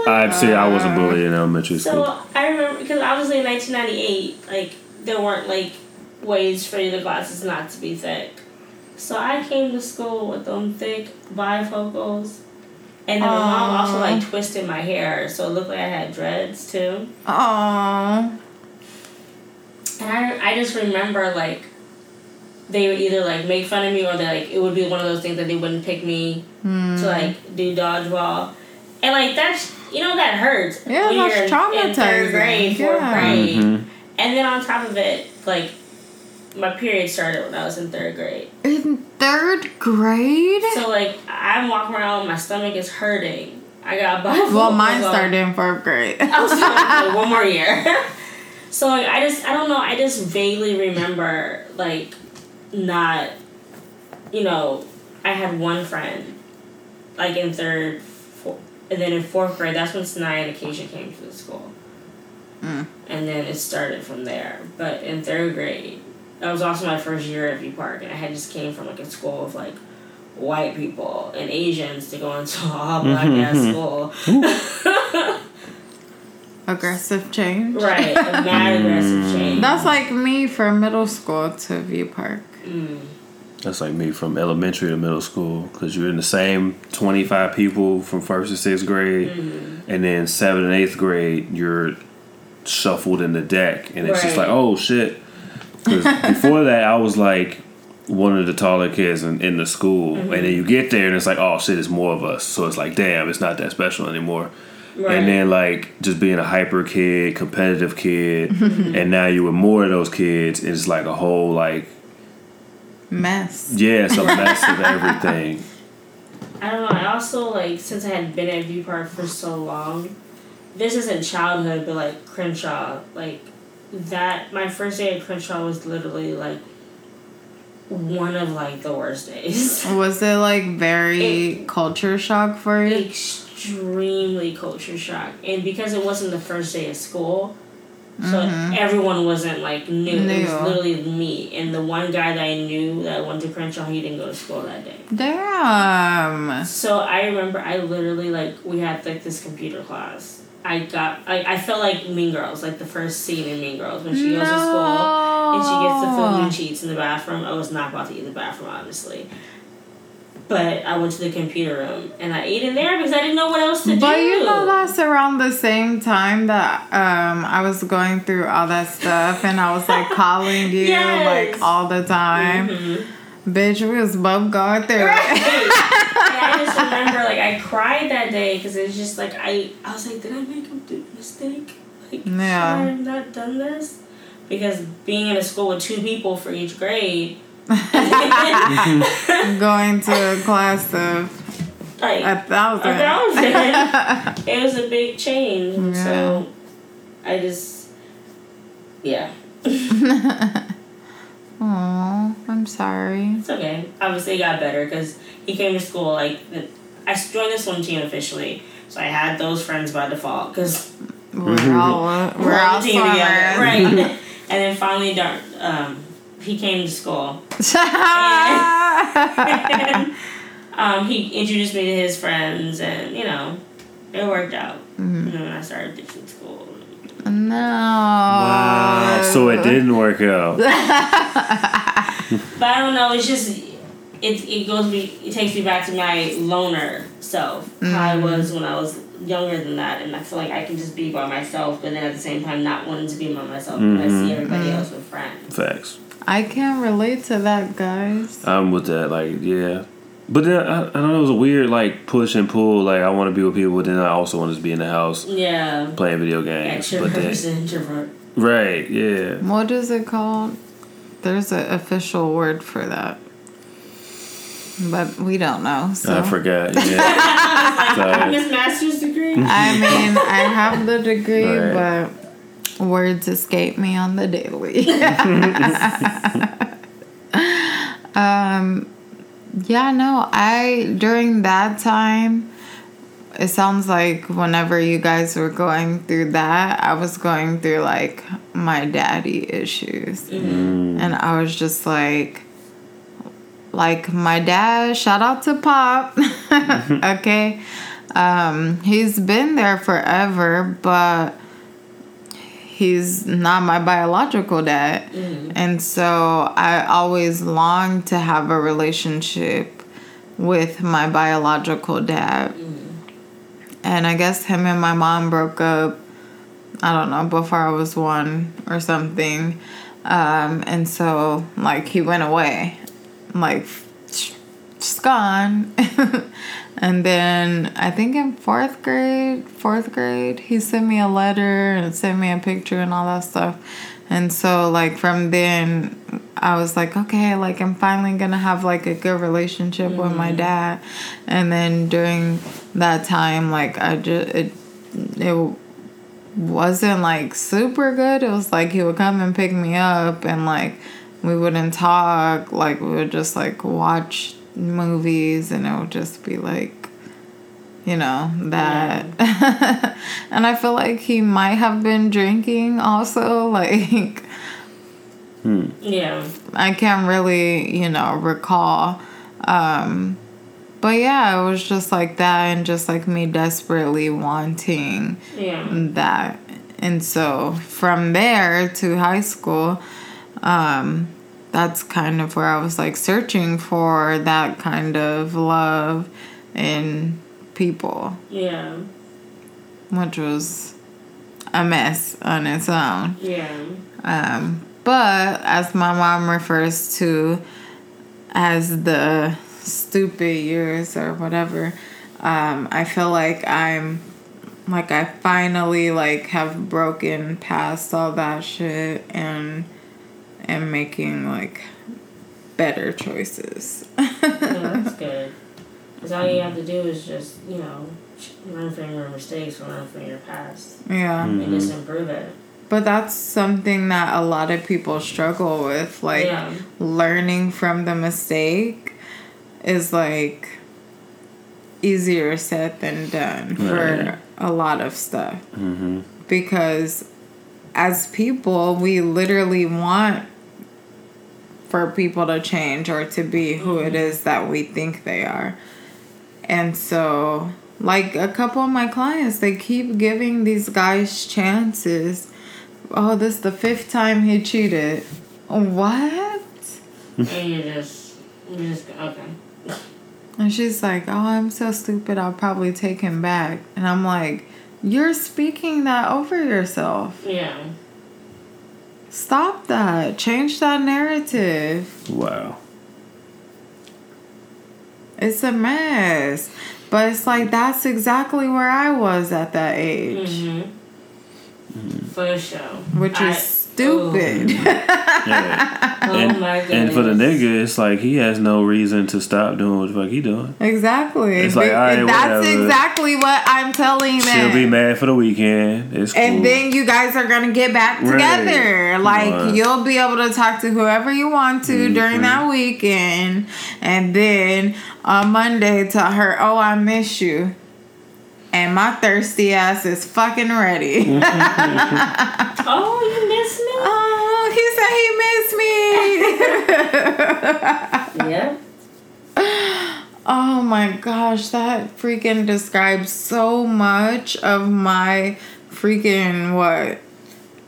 I'd say I wasn't bullied in elementary school. So I remember because obviously in nineteen ninety-eight, like there weren't like ways for the glasses not to be thick. So I came to school with them thick bifocals, and then Aww. my mom also like twisted my hair, so it looked like I had dreads too. Aww. And I I just remember like they would either like make fun of me or they like it would be one of those things that they wouldn't pick me mm. to like do dodgeball, and like that's. You know, that hurts. Yeah, when that's you're traumatizing. In third grade, fourth yeah. grade. Mm-hmm. And then on top of it, like, my period started when I was in third grade. In third grade? So, like, I'm walking around, my stomach is hurting. I got a bottle. Well, mine started in fourth grade. I was like, one more year. So, like, I just, I don't know, I just vaguely remember, like, not, you know, I had one friend, like, in third And then in fourth grade, that's when Sanaya and Acacia came to the school. Mm. And then it started from there. But in third grade, that was also my first year at View Park. And I had just came from, like, a school of, like, white people and Asians to go into an all-black-ass mm-hmm. school. Aggressive change. Right. A mad aggressive change. That's like me from middle school to View Park. Mm. That's like me from elementary to middle school because you're in the same twenty-five people from first to sixth grade, mm-hmm. and then seventh and eighth grade you're shuffled in the deck, and it's right. just like, oh shit. Because before that I was like one of the taller kids in, in the school, mm-hmm. and then you get there and it's like, oh shit, it's more of us. So it's like, damn, it's not that special anymore. Right. And then like just being a hyper kid, competitive kid, and now you were more of those kids. And it's like a whole like mess. Yeah, it's a mess of everything. I don't know. I also like since I had been at View Park for so long. This isn't childhood, but like Crenshaw, like that. My first day at Crenshaw was literally like one of like the worst days. Was it like very it, culture shock for you? Extremely culture shock, and because it wasn't the first day of school, so mm-hmm. everyone wasn't like new. new. It was literally me and the one guy that I knew that went to Crenshaw. He didn't go to school that day. Damn. So I remember I literally like we had like this computer class. I got I, I felt like Mean Girls, like the first scene in Mean Girls when she no. goes to school and she gets the food and cheats in the bathroom. I was not about to eat in the bathroom, obviously. But I went to the computer room and I ate in there because I didn't know what else to but do. But you know, that's around the same time that um, I was going through all that stuff and I was like calling you yes. like all the time. Mm-hmm. Bitch, we was both going through right. it. I just remember, like, I cried that day because it was just, like, I, I was like, did I make a mistake? Like, yeah. should I have not done this? Because being in a school with two people for each grade. Going to a class of like, a thousand. A thousand. It was a big change. Yeah. So, I just, yeah. Aw, I'm sorry. It's okay. Obviously, it got better because he came to school, like, the, I joined the swim team officially, so I had those friends by default because we're all, we're we're all team swimmers. Together. Right. And then finally, um, he came to school. and, and, um, he introduced me to his friends, and, you know, it worked out. Mm-hmm. And then I started ditching school. No. Wow. So it didn't work out. But I don't know. It's just it. It goes me. It takes me back to my loner self. Mm-hmm. How I was when I was younger than that, and I feel like I can just be by myself, but then at the same time, not wanting to be by myself. Mm-hmm. Because I see everybody mm-hmm. else with friends. Facts. I can't relate to that, guys. I'm with that. Like, yeah. But then, I, I don't know, it was a weird, like, push and pull. Like, I want to be with people, but then I also want to be in the house. Yeah. Playing video games. Extrovert versus introvert. Right, yeah. What is it called? There's an official word for that. But we don't know, so. I forgot, yeah. Miss Master's degree? I mean, I have the degree, right. but words escape me on the daily. um... Yeah, no, I, during that time, it sounds like whenever you guys were going through that, I was going through, like, my daddy issues. Mm. And I was just like, like, my dad, shout out to Pop, okay? Um, he's been there forever, but he's not my biological dad. Mm. And so I always longed to have a relationship with my biological dad. Mm. And I guess him and my mom broke up, I don't know, before I was one or something. Um, and so, like, he went away. Like, just gone. And then I think in fourth grade, fourth grade, he sent me a letter and sent me a picture and all that stuff. And so, like, from then, I was like, okay, like, I'm finally going to have, like, a good relationship mm-hmm. with my dad. And then during that time, like, I just, it, it wasn't, like, super good. It was like he would come and pick me up and, like, we wouldn't talk. Like, we would just, like, watch movies and it would just be like, you know, that yeah. And I feel like he might have been drinking also, like hmm. yeah, I can't really, you know, recall um but yeah, it was just like that and just like me desperately wanting yeah. that. And so from there to high school, um that's kind of where I was, like, searching for that kind of love in people. Yeah. Which was a mess on its own. Yeah. Um, but, as my mom refers to, as the stupid years or whatever, um, I feel like I'm, like, I finally, like, have broken past all that shit and am making, like, better choices. Yeah, that's good. Because all you have to do is just, you know, learn from your mistakes and learn from your past. Yeah. Mm-hmm. And just improve it. But that's something that a lot of people struggle with. Like, yeah. learning from the mistake is, like, easier said than done right. for a lot of stuff. Mm-hmm. Because as people, we literally want for people to change or to be who mm-hmm. it is that we think they are. And so, like, a couple of my clients, they keep giving these guys chances. Oh, this is the fifth time he cheated. What? And you just, you just, okay. And she's like, oh, I'm so stupid. I'll probably take him back. And I'm like, you're speaking that over yourself. Yeah. Stop that. Change that narrative. Wow. It's a mess. But it's like, that's exactly where I was at that age. Mm-hmm. Mm-hmm. For sure. Which I, is stupid. Yeah. Oh and, my goodness. And for the nigga, it's like he has no reason to stop doing what the fuck he doing. Exactly. It's like, all right, that's whatever. Exactly what I'm telling them. She'll be mad for the weekend. It's and cool. Then you guys are gonna get back together. Right. Like right. You'll be able to talk to whoever you want to mm-hmm. during that weekend, and then on Monday tell her, "Oh, I miss you." And my thirsty ass is fucking ready. Oh, you miss me? Oh, he said he missed me. Yeah. Oh my gosh, that freaking describes so much of my freaking, what,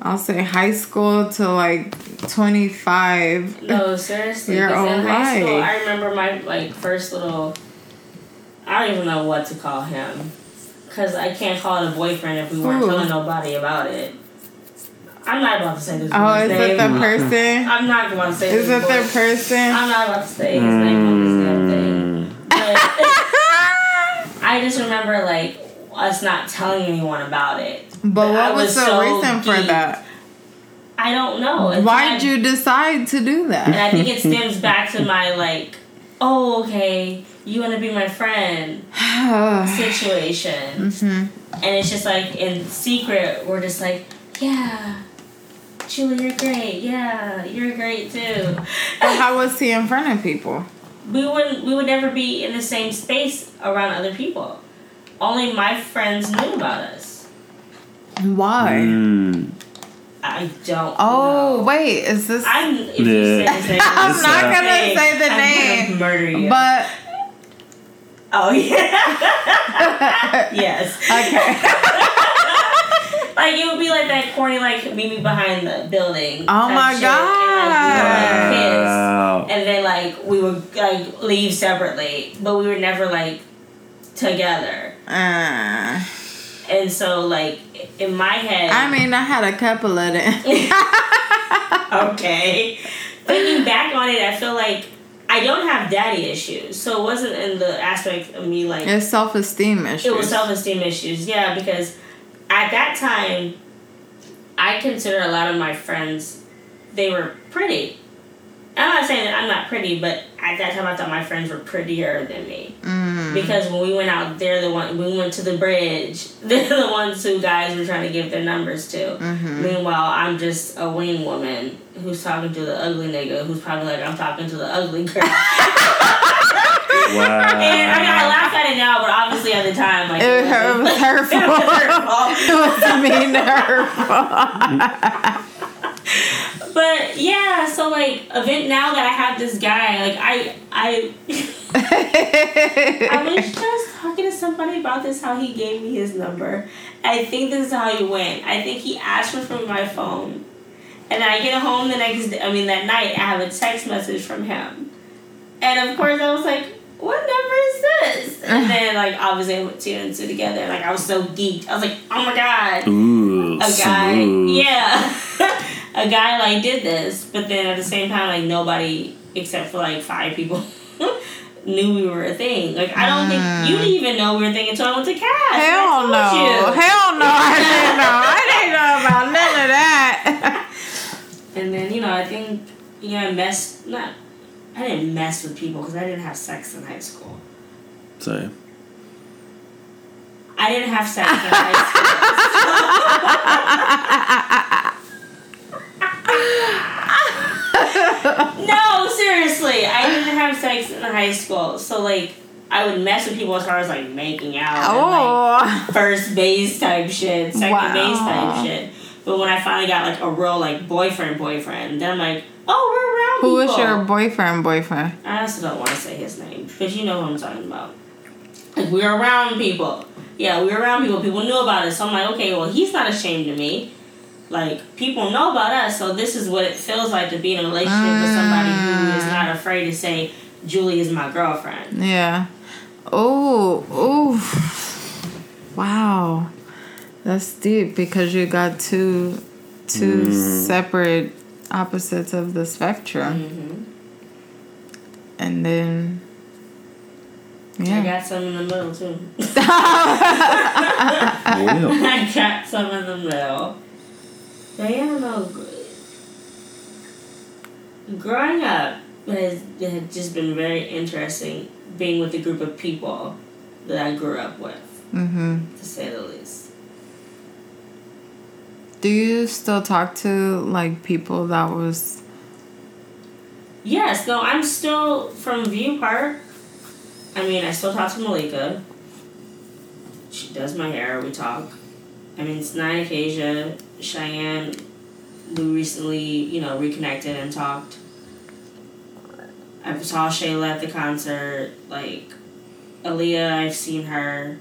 I'll say high school to like twenty-five. No, seriously. Your own high life. School, I remember my like first little, I don't even know what to call him. Because I can't call it a boyfriend if we weren't Ooh. Telling nobody about it. I'm not about to say this. Oh, is name. It the person? I'm not going to say is this. Is it boy. The person? I'm not about to say his mm. name on this damn thing. But I just remember, like, us not telling anyone about it. But, but what I was, was the so reason geeked. For that? I don't know. It's Why did you decide to do that? And I think it stems back to my, like, oh, okay, you want to be my friend situation. Mm-hmm. And it's just like, in secret, we're just like, yeah, Julie, you're great. Yeah, you're great too. And how was he in front of people? We wouldn't, we would never be in the same space around other people. Only my friends knew about us. Why? Mm. I don't oh, know. Wait, is this... I'm, if yeah. you say his name, I'm not going to say the name. I'm going to murder you. But... Oh, yeah. Yes. Okay. Like, it would be like that corny, like, meet me behind the building. Oh, my shit. God. And, like, we were, like, pissed. And then, like, we would, like, leave separately. But we were never, like, together. Uh... And so, like, in my head... I mean, I had a couple of them. Okay. Thinking back on it, I feel like I don't have daddy issues. So it wasn't in the aspect of me, like... It's self-esteem issues. It was self-esteem issues, yeah. Because at that time, I consider a lot of my friends, they were pretty. I'm not saying that I'm not pretty, but at that time I thought my friends were prettier than me. Mm. Because when we went out, they're the one. We went to the bridge. They're the ones who guys were trying to give their numbers to. Mm-hmm. Meanwhile, I'm just a wing woman who's talking to the ugly nigga who's probably like, I'm talking to the ugly girl. Wow. And I mean, I laugh at it now, but obviously at the time, like, it was her, like, her fault. It was her fault. It was mean to her fault. But yeah, so like, event now that I have this guy, like I, I, I was just talking to somebody about this. How he gave me his number. I think this is how he went. I think he asked me for my phone, and I get home the next day. I mean, that night I have a text message from him, and of course I was like, "What number is this?" And then, like, obviously I put two and two together. Like, I was so geeked. I was like, "Oh my god, ooh, a guy, smooth. Yeah." A guy, like, did this, but then at the same time, like, nobody except for like five people, knew we were a thing. Like, I don't mm. think you didn't even know we were a thing until I went to Cass. Hell no. You. Hell no. I didn't know. I didn't know about none of that. And then, you know, I think, you know, I messed, not, I didn't mess with people because I didn't have sex in high school. Same. I didn't have sex in high school. No, seriously, I didn't have sex in high school, so like I would mess with people as far as like making out, oh. and, like, first base type shit, second wow. base type shit. But when I finally got like a real like boyfriend, boyfriend, then I'm like, oh, we're around. Who people. Is your boyfriend, boyfriend? I also don't want to say his name, because you know who I'm talking about. Like, we're around people. Yeah, we're around people. People knew about it, so I'm like, okay, well, he's not ashamed of me. Like, people know about us, so this is what it feels like to be in a relationship mm. with somebody who is not afraid to say, Julie is my girlfriend. Yeah. Oh, oh. Wow. That's deep, because you got two two mm. separate opposites of the spectrum. Mm-hmm. And then... Yeah. I got some in the middle, too. I got some in the middle. I don't know. Growing up has, has just been very interesting, being with a group of people that I grew up with, mm-hmm. to say the least. Do you still talk to, like, people that was... Yes, no, I'm still from View Park. I mean, I still talk to Malika. She does my hair, we talk. I mean, it's not Acacia... Cheyenne, we recently, you know, reconnected and talked. I saw Shayla at the concert. Like, Aaliyah, I've seen her.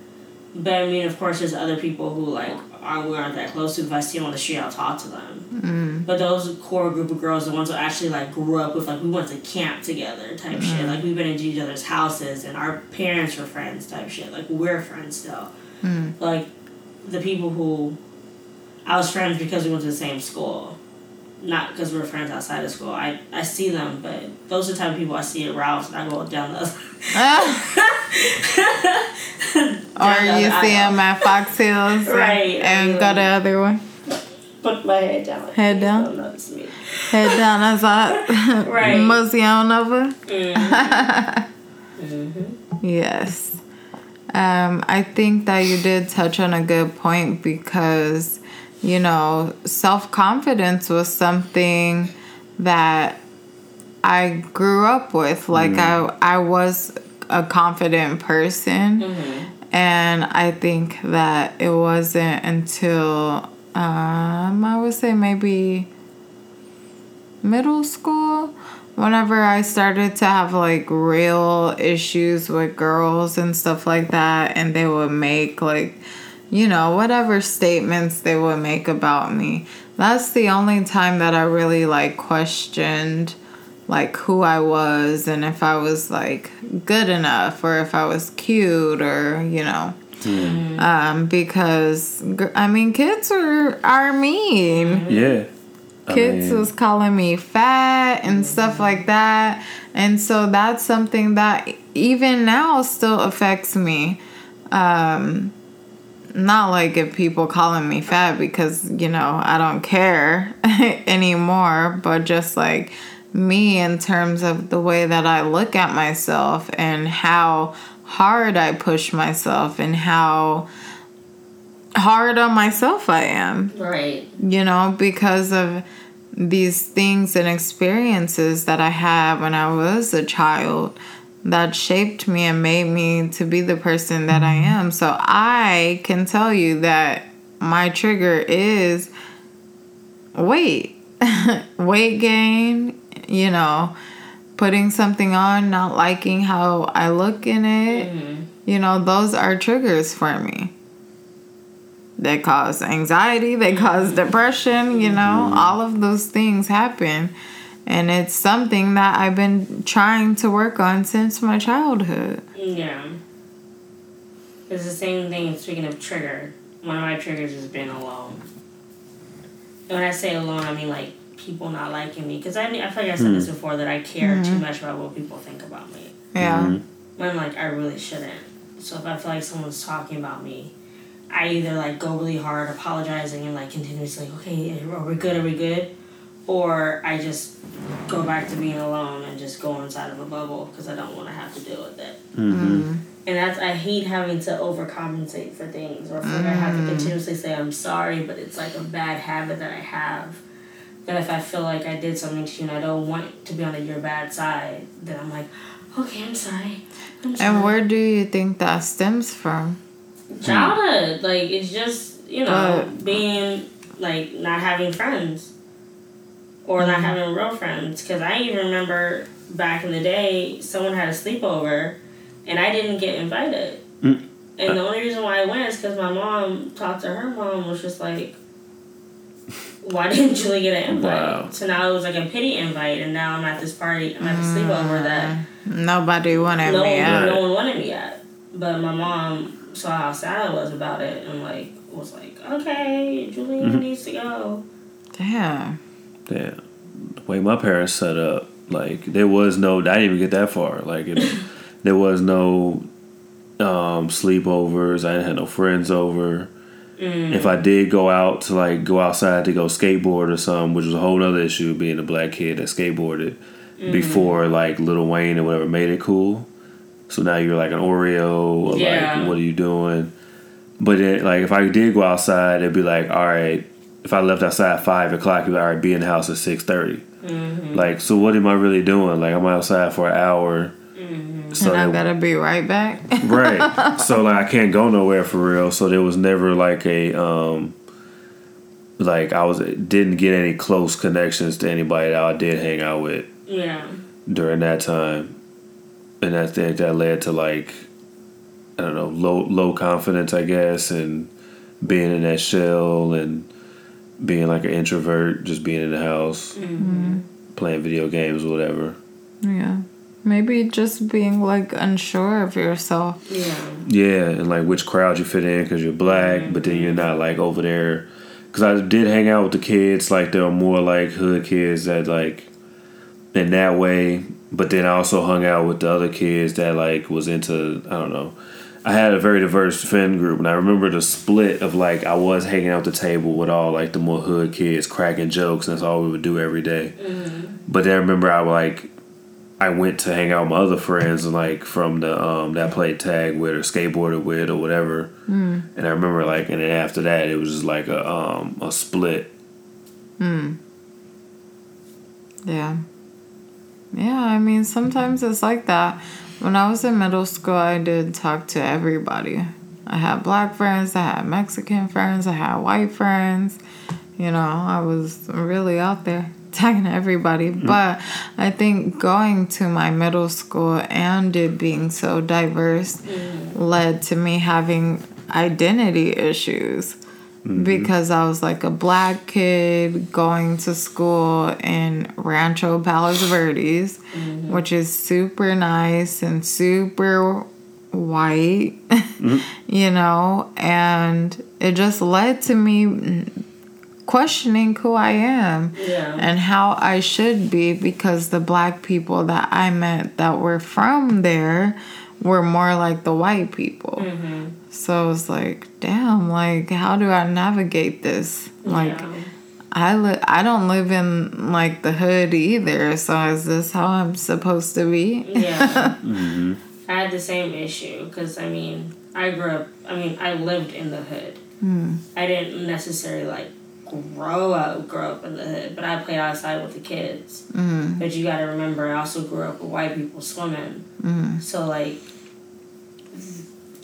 But, I mean, of course, there's other people who, like, are, we aren't that close to. If I see them on the street, I'll talk to them. Mm. But those core group of girls, the ones who actually, like, grew up with, like, we went to camp together type mm. shit. Like, we've been into each other's houses, and our parents were friends type shit. Like, we're friends still. Mm. Like, the people who... I was friends because we went to the same school, not because we were friends outside of school. I, I see them, but those are the type of people I see at Ralph's, and I go down those. Oh. Or you the see them at Fox Hills, right? And, and go the other one. Put my head down. Head down. Don't notice me. Head down. That's all. Right. Mosey on over. Mm-hmm. mm-hmm. Yes, um, I think that you did touch on a good point, because. You know, self-confidence was something that I grew up with. Like, mm-hmm. I I was a confident person. Mm-hmm. And I think that it wasn't until, um, I would say maybe middle school, whenever I started to have, like, real issues with girls and stuff like that. And they would make, like... you know, whatever statements they would make about me. That's the only time that I really, like, questioned, like, who I was and if I was, like, good enough or if I was cute or, you know. Mm-hmm. Um, because, I mean, kids are, are mean. Yeah. Kids I mean, was calling me fat and stuff like that. And so that's something that even now still affects me. Um... Not like if people calling me fat, because, you know, I don't care anymore, but just like me in terms of the way that I look at myself and how hard I push myself and how hard on myself I am. Right. You know, because of these things and experiences that I had when I was a child that shaped me and made me to be the person that I am. So I can tell you that my trigger is weight. Weight gain, you know, putting something on, not liking how I look in it. Mm-hmm. You know, those are triggers for me. They cause anxiety. They cause depression, you know. Mm-hmm. All of those things happen. And it's something that I've been trying to work on since my childhood. Yeah. It's the same thing, speaking of trigger. One of my triggers is being alone. And when I say alone, I mean, like, people not liking me. Because I, I feel like I said mm. this before, that I care mm-hmm. too much about what people think about me. Yeah. Mm-hmm. When, like, I really shouldn't. So if I feel like someone's talking about me, I either, like, go really hard apologizing and, like, continuously, okay, are we good, are we good? Or I just go back to being alone and just go inside of a bubble because I don't want to have to deal with it. Mm-hmm. And that's, I hate having to overcompensate for things, or if mm-hmm. I have to continuously say I'm sorry, but it's, like, a bad habit that I have. That if I feel like I did something to you and I don't want to be on your bad side, then I'm like, okay, I'm sorry. I'm sorry. And where do you think that stems from? Childhood. Like, it's just, you know, but, being, like, not having friends. Or not having real friends. Because I even remember back in the day, someone had a sleepover, and I didn't get invited. Mm. And the only reason why I went is because my mom talked to her mom, was just like, why didn't Julie get an invite? Wow. So now it was like a pity invite, and now I'm at this party, I'm at the sleepover that... Nobody wanted no, me at. No one wanted me at. But my mom saw how sad I was about it, and like was like, okay, Julie mm-hmm. needs to go. Damn. Yeah, the way my parents set up, like, there was no, I didn't even get that far. Like, it, there was no um, sleepovers. I didn't have no friends over. Mm. If I did go out to, like, go outside to go skateboard or something, which was a whole other issue, being a black kid that skateboarded mm. before, like, Lil Wayne or whatever made it cool. So now you're, like, an Oreo or, yeah. like, what are you doing? But, then, like, if I did go outside, it'd be like, all right. If I left outside at five o'clock, you'd already be in the house at six thirty. Mm-hmm. Like, so what am I really doing? Like, I'm outside for an hour. Mm-hmm. So and I gotta be right back. Right. So, like, I can't go nowhere for real. So there was never, like, a, um, like, I was didn't get any close connections to anybody that I did hang out with. Yeah. During that time. And I think that led to, like, I don't know, low, low confidence, I guess, and being in that shell and... being like an introvert, just being in the house, mm-hmm. playing video games, whatever. Yeah. Maybe just being like unsure of yourself. Yeah. Yeah, and like which crowd you fit in because you're black, mm-hmm. but then you're not like over there. Because I did hang out with the kids, like they were more like hood kids that like, in that way. But then I also hung out with the other kids that like was into, I don't know. I had a very diverse friend group, and I remember the split of, like, I was hanging out the table with all, like, the more hood kids cracking jokes, and that's all we would do every day. Mm-hmm. But then I remember I, like, I went to hang out with my other friends, and like, from the, um, that I played tag with or skateboarded with or whatever. Mm. And I remember, like, and then after that, it was just, like, a, um, a split. Mm. Yeah. Yeah, I mean, sometimes it's like that. When I was in middle school, I did talk to everybody. I had black friends, I had Mexican friends, I had white friends. You know, I was really out there talking to everybody. Mm-hmm. But I think going to my middle school and it being so diverse mm-hmm. led to me having identity issues. Mm-hmm. Because I was like a black kid going to school in Rancho Palos Verdes, mm-hmm. which is super nice and super white, mm-hmm. you know, and it just led to me questioning who I am yeah. and how I should be, because the black people that I met that were from there were more like the white people. Mm-hmm. So I was like, damn, like, how do I navigate this? Like, yeah. I li- I don't live in, like, the hood either, so is this how I'm supposed to be? Yeah. mm-hmm. I had the same issue, because, I mean, I grew up, I mean, I lived in the hood. Mm. I didn't necessarily, like, grow up, grow up in the hood, but I played outside with the kids. Mm. But you gotta remember, I also grew up with white people swimming. Mm. So, like...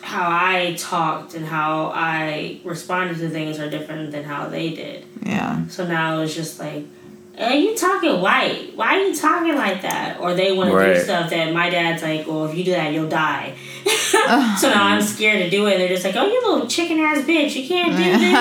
how I talked and how I responded to things are different than how they did. Yeah. So now it's just like, are you talking white? Why are you talking like that? Or they want right. to do stuff that my dad's like, well, if you do that, you'll die. uh, so now I'm scared to do it. They're just like, oh, you little chicken-ass bitch. You can't do this.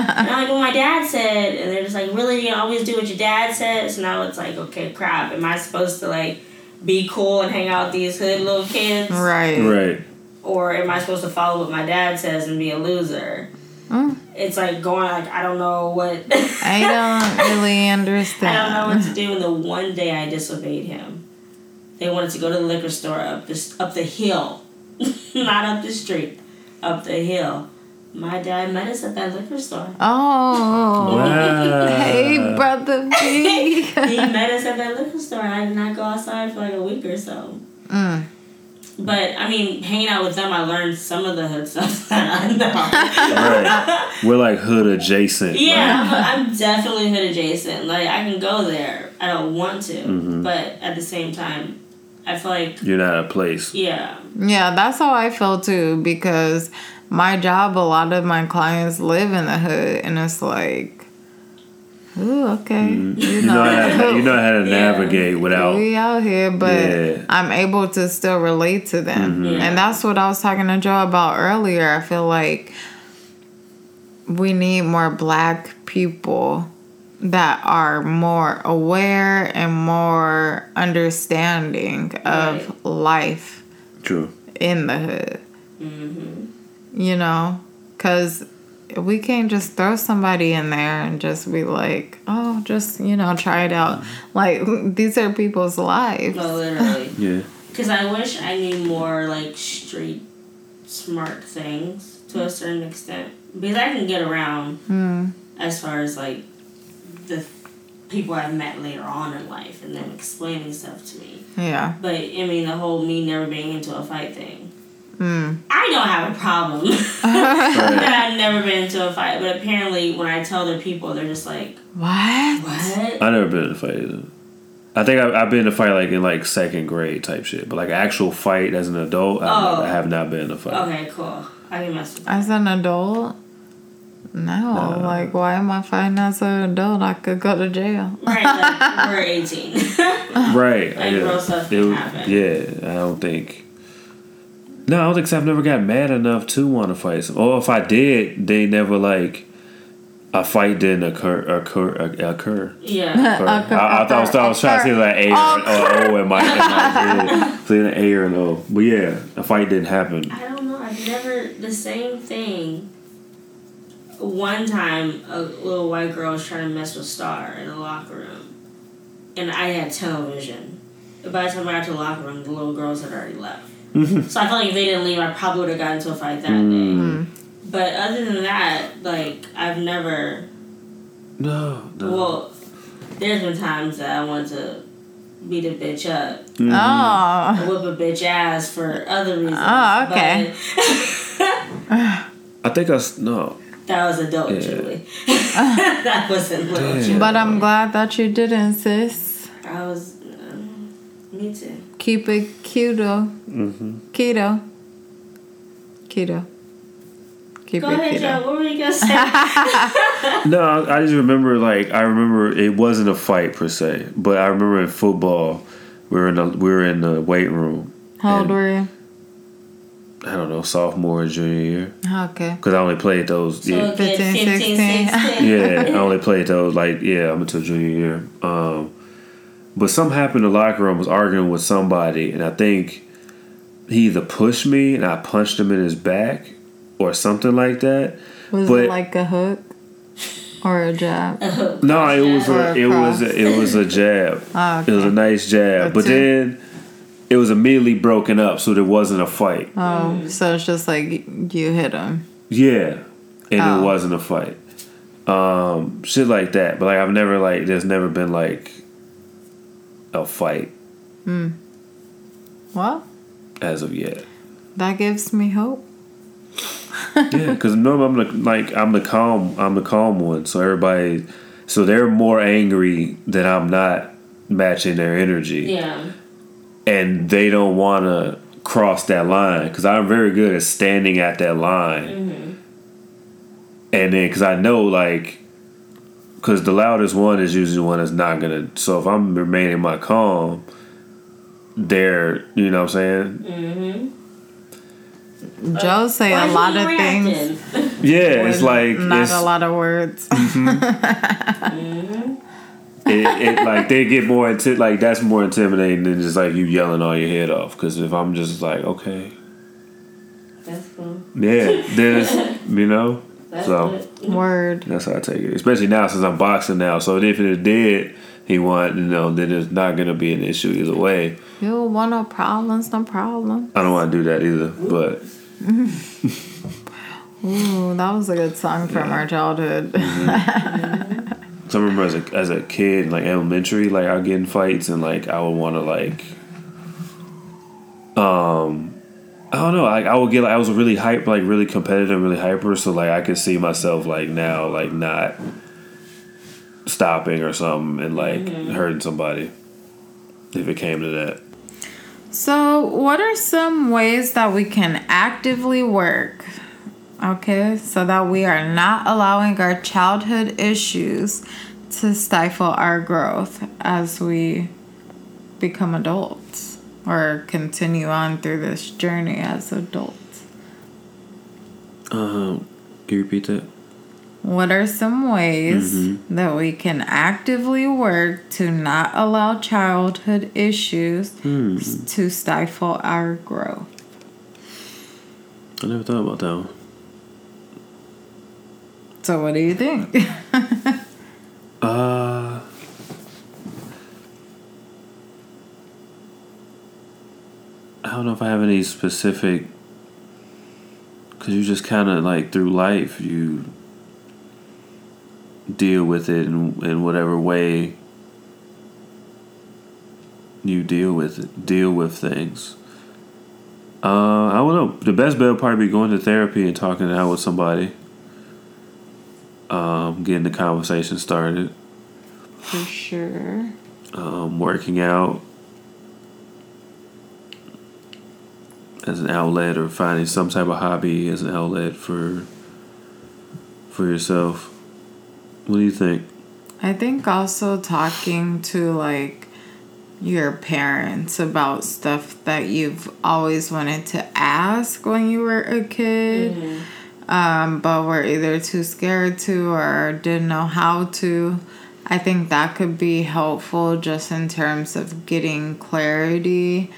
And I'm like, well, my dad said. And they're just like, really? You always do what your dad said? So now it's like, okay, crap. Am I supposed to, like, be cool and hang out with these hood little kids? Right. Right. Or am I supposed to follow what my dad says and be a loser? Mm. It's like going like, I don't know what. I don't really understand. I don't know what to do. And the one day I disobeyed him. They wanted to go to the liquor store up the, up the hill. Not up the street. Up the hill. My dad met us at that liquor store. Oh. Wow. Hey, brother B. He met us at that liquor store. I did not go outside for like a week or so. Mm. But, I mean, hanging out with them, I learned some of the hood stuff that I know. Right. We're like hood adjacent. Yeah, like. I'm, I'm definitely hood adjacent. Like, I can go there. I don't want to. Mm-hmm. But at the same time, I feel like... You're not a place. Yeah. Yeah, that's how I feel, too, because... My job, a lot of my clients live in the hood, and it's like, ooh, okay. Mm-hmm. You, know, you, know how to, you know how to navigate yeah. without... We out here, but yeah. I'm able to still relate to them. Mm-hmm. Yeah. And that's what I was talking to Joe about earlier. I feel like we need more Black people that are more aware and more understanding of right. life True. In the hood. Mm-hmm. You know, because we can't just throw somebody in there and just be like, oh, just, you know, try it out. Like, these are people's lives. No, literally. Yeah. Because I wish I knew more, like, street smart things to a certain extent. Because I can get around mm. as far as, like, the people I've met later on in life and them explaining stuff to me. Yeah. But, I mean, the whole me never being into a fight thing. Mm. I don't have a problem that I've never been into a fight, but apparently when I tell other people, they're just like, "What? What?" I've never been in a fight either. I think I've, I've been in a fight like in like second grade type shit, but like actual fight as an adult, oh. I've not, I have not been in a fight. Okay, cool. I can mess with that. As an adult, no. no. Like, why am I fighting as an adult? I could go to jail. Right, like, we're eighteen. Right. Like, real stuff can happen. Yeah, I don't think. No, I don't think so. I've never got mad enough to want to fight. Or if I did, they never like a fight didn't occur. Occur. Occur. Yeah. Occur. Occur. I, I, thought, I, was, I was trying to say like A or, or O in my head. So an A or an O. But yeah, a fight didn't happen. I don't know. I've never the same thing. One time, a little white girl was trying to mess with Star in the locker room, and I had television. By the time I got to the locker room, the little girls had already left. Mm-hmm. So I feel like if they didn't leave, I probably would have gotten into a fight that mm. day. But other than that, like, I've never... No, no. Well, there's been times that I wanted to beat a bitch up. Mm-hmm. Oh. Whip a bitch ass for other reasons. Oh, okay. But I think I... No. That was adult, yeah. Julie. That wasn't little Julie. But I'm glad that you didn't, sis. I was... Um, me too. Keep it keto. Mm-hmm. Keto. Keto. Keep Go it ahead, keto. Joe. What were you going to say? No, I just remember, like, I remember it wasn't a fight per se, but I remember in football, we were in the, we were in the weight room. How old were you? I don't know, sophomore or junior year. Okay. Because I only played those. So yeah. fifteen, sixteen Yeah, I only played those, like, yeah, up until junior year. Um, But something happened in the locker room. I was arguing with somebody, and I think he either pushed me and I punched him in his back or something like that. Was but, it like a hook or a jab? A hook, no, a it was a, a it was a, it was a jab. Oh, okay. It was a nice jab, but then it was immediately broken up, so there wasn't a fight. Oh, mm. So it's just like you hit him. Yeah, and oh. It wasn't a fight. Um, shit like that. But like I've never like there's never been like. A fight. Mm. Well, as of yet, that gives me hope. Yeah, because normally I'm the, like I'm the calm, I'm the calm one. So everybody, so they're more angry that I'm not matching their energy. Yeah, and they don't want to cross that line because I'm very good at standing at that line. Mm-hmm. And then because I know like. Because the loudest one is usually the one that's not going to... So if I'm remaining my calm, they're... You know what I'm saying? Mm-hmm. Joe say uh, a lot of reacting? Things. Yeah, it's like... Not it's, a lot of words. Mm-hmm. Mm-hmm. It, it like, they get more... Inti- like, that's more intimidating than just, like, you yelling all your head off. Because if I'm just like, okay... That's cool. Yeah, there's... You know... That's so it. Word. That's how I take it. Especially now since I'm boxing now. So if it did, he won, you know, then it's not gonna be an issue either way. You don't want no problems, no problem. I don't want to do that either, but. Ooh, that was a good song from yeah. our childhood. Mm-hmm. So I remember as a as a kid, like elementary, like I would get in fights and like I would want to like. Um. I don't know. Like I would get, like, I was really hype, like really competitive, really hyper. So like I could see myself like now, like not stopping or something and like mm-hmm. hurting somebody if it came to that. So what are some ways that we can actively work, okay, so that we are not allowing our childhood issues to stifle our growth as we become adults? Or continue on through this journey as adults. Um, can you repeat that? What are some ways mm-hmm. that we can actively work to not allow childhood issues mm. to stifle our growth? I never thought about that one. So what do you think? uh... I don't know if I have any specific, because you just kind of like through life you deal with it in, in whatever way you deal with it, deal with things. Uh, I don't know. The best bet would probably be going to therapy and talking it out with somebody, um, getting the conversation started. For sure. Um, working out. As an outlet, or finding some type of hobby as an outlet for for yourself. What do you think? I think also talking to like your parents about stuff that you've always wanted to ask when you were a kid, mm-hmm. um, but were either too scared to or didn't know how to. I think that could be helpful just in terms of getting clarity.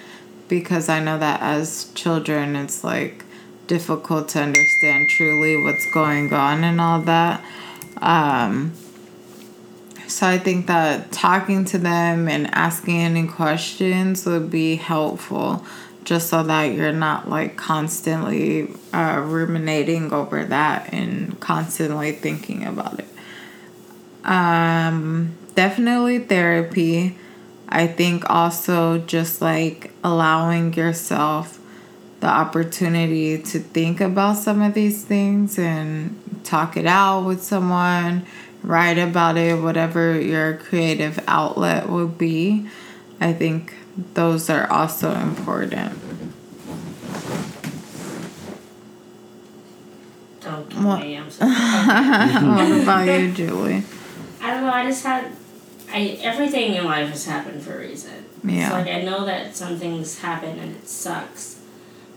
Because I know that as children, it's, like, difficult to understand truly what's going on and all that. Um, so I think that talking to them and asking any questions would be helpful. Just so that you're not, like, constantly uh, ruminating over that and constantly thinking about it. Um, definitely therapy. I think also just like allowing yourself the opportunity to think about some of these things and talk it out with someone, write about it, whatever your creative outlet would be. I think those are also important. Okay, what, I'm sorry. What about you, Julie? I don't know, I just had... I, everything in life has happened for a reason. Yeah. So, like, I know that some things happen and it sucks,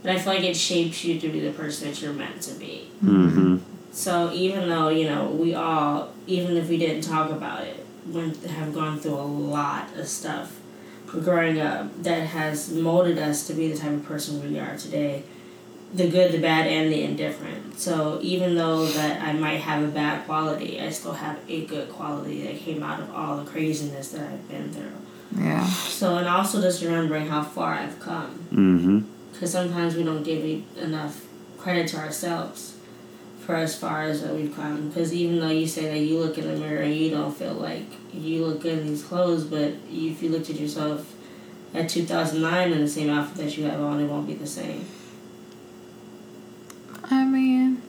but I feel like it shapes you to be the person that you're meant to be. Mm-hmm. So even though, you know, we all, even if we didn't talk about it, went, have gone through a lot of stuff growing up that has molded us to be the type of person we are today, the good, the bad, and the indifferent. So even though that I might have a bad quality, I still have a good quality that came out of all the craziness that I've been through. Yeah. So, and also just remembering how far I've come. Mm-hmm. Because sometimes we don't give enough credit to ourselves for as far as that we've come. Because even though you say that you look in the mirror and you don't feel like you look good in these clothes, but if you looked at yourself at two thousand nine in the same outfit that you have on, it won't be the same. I mean,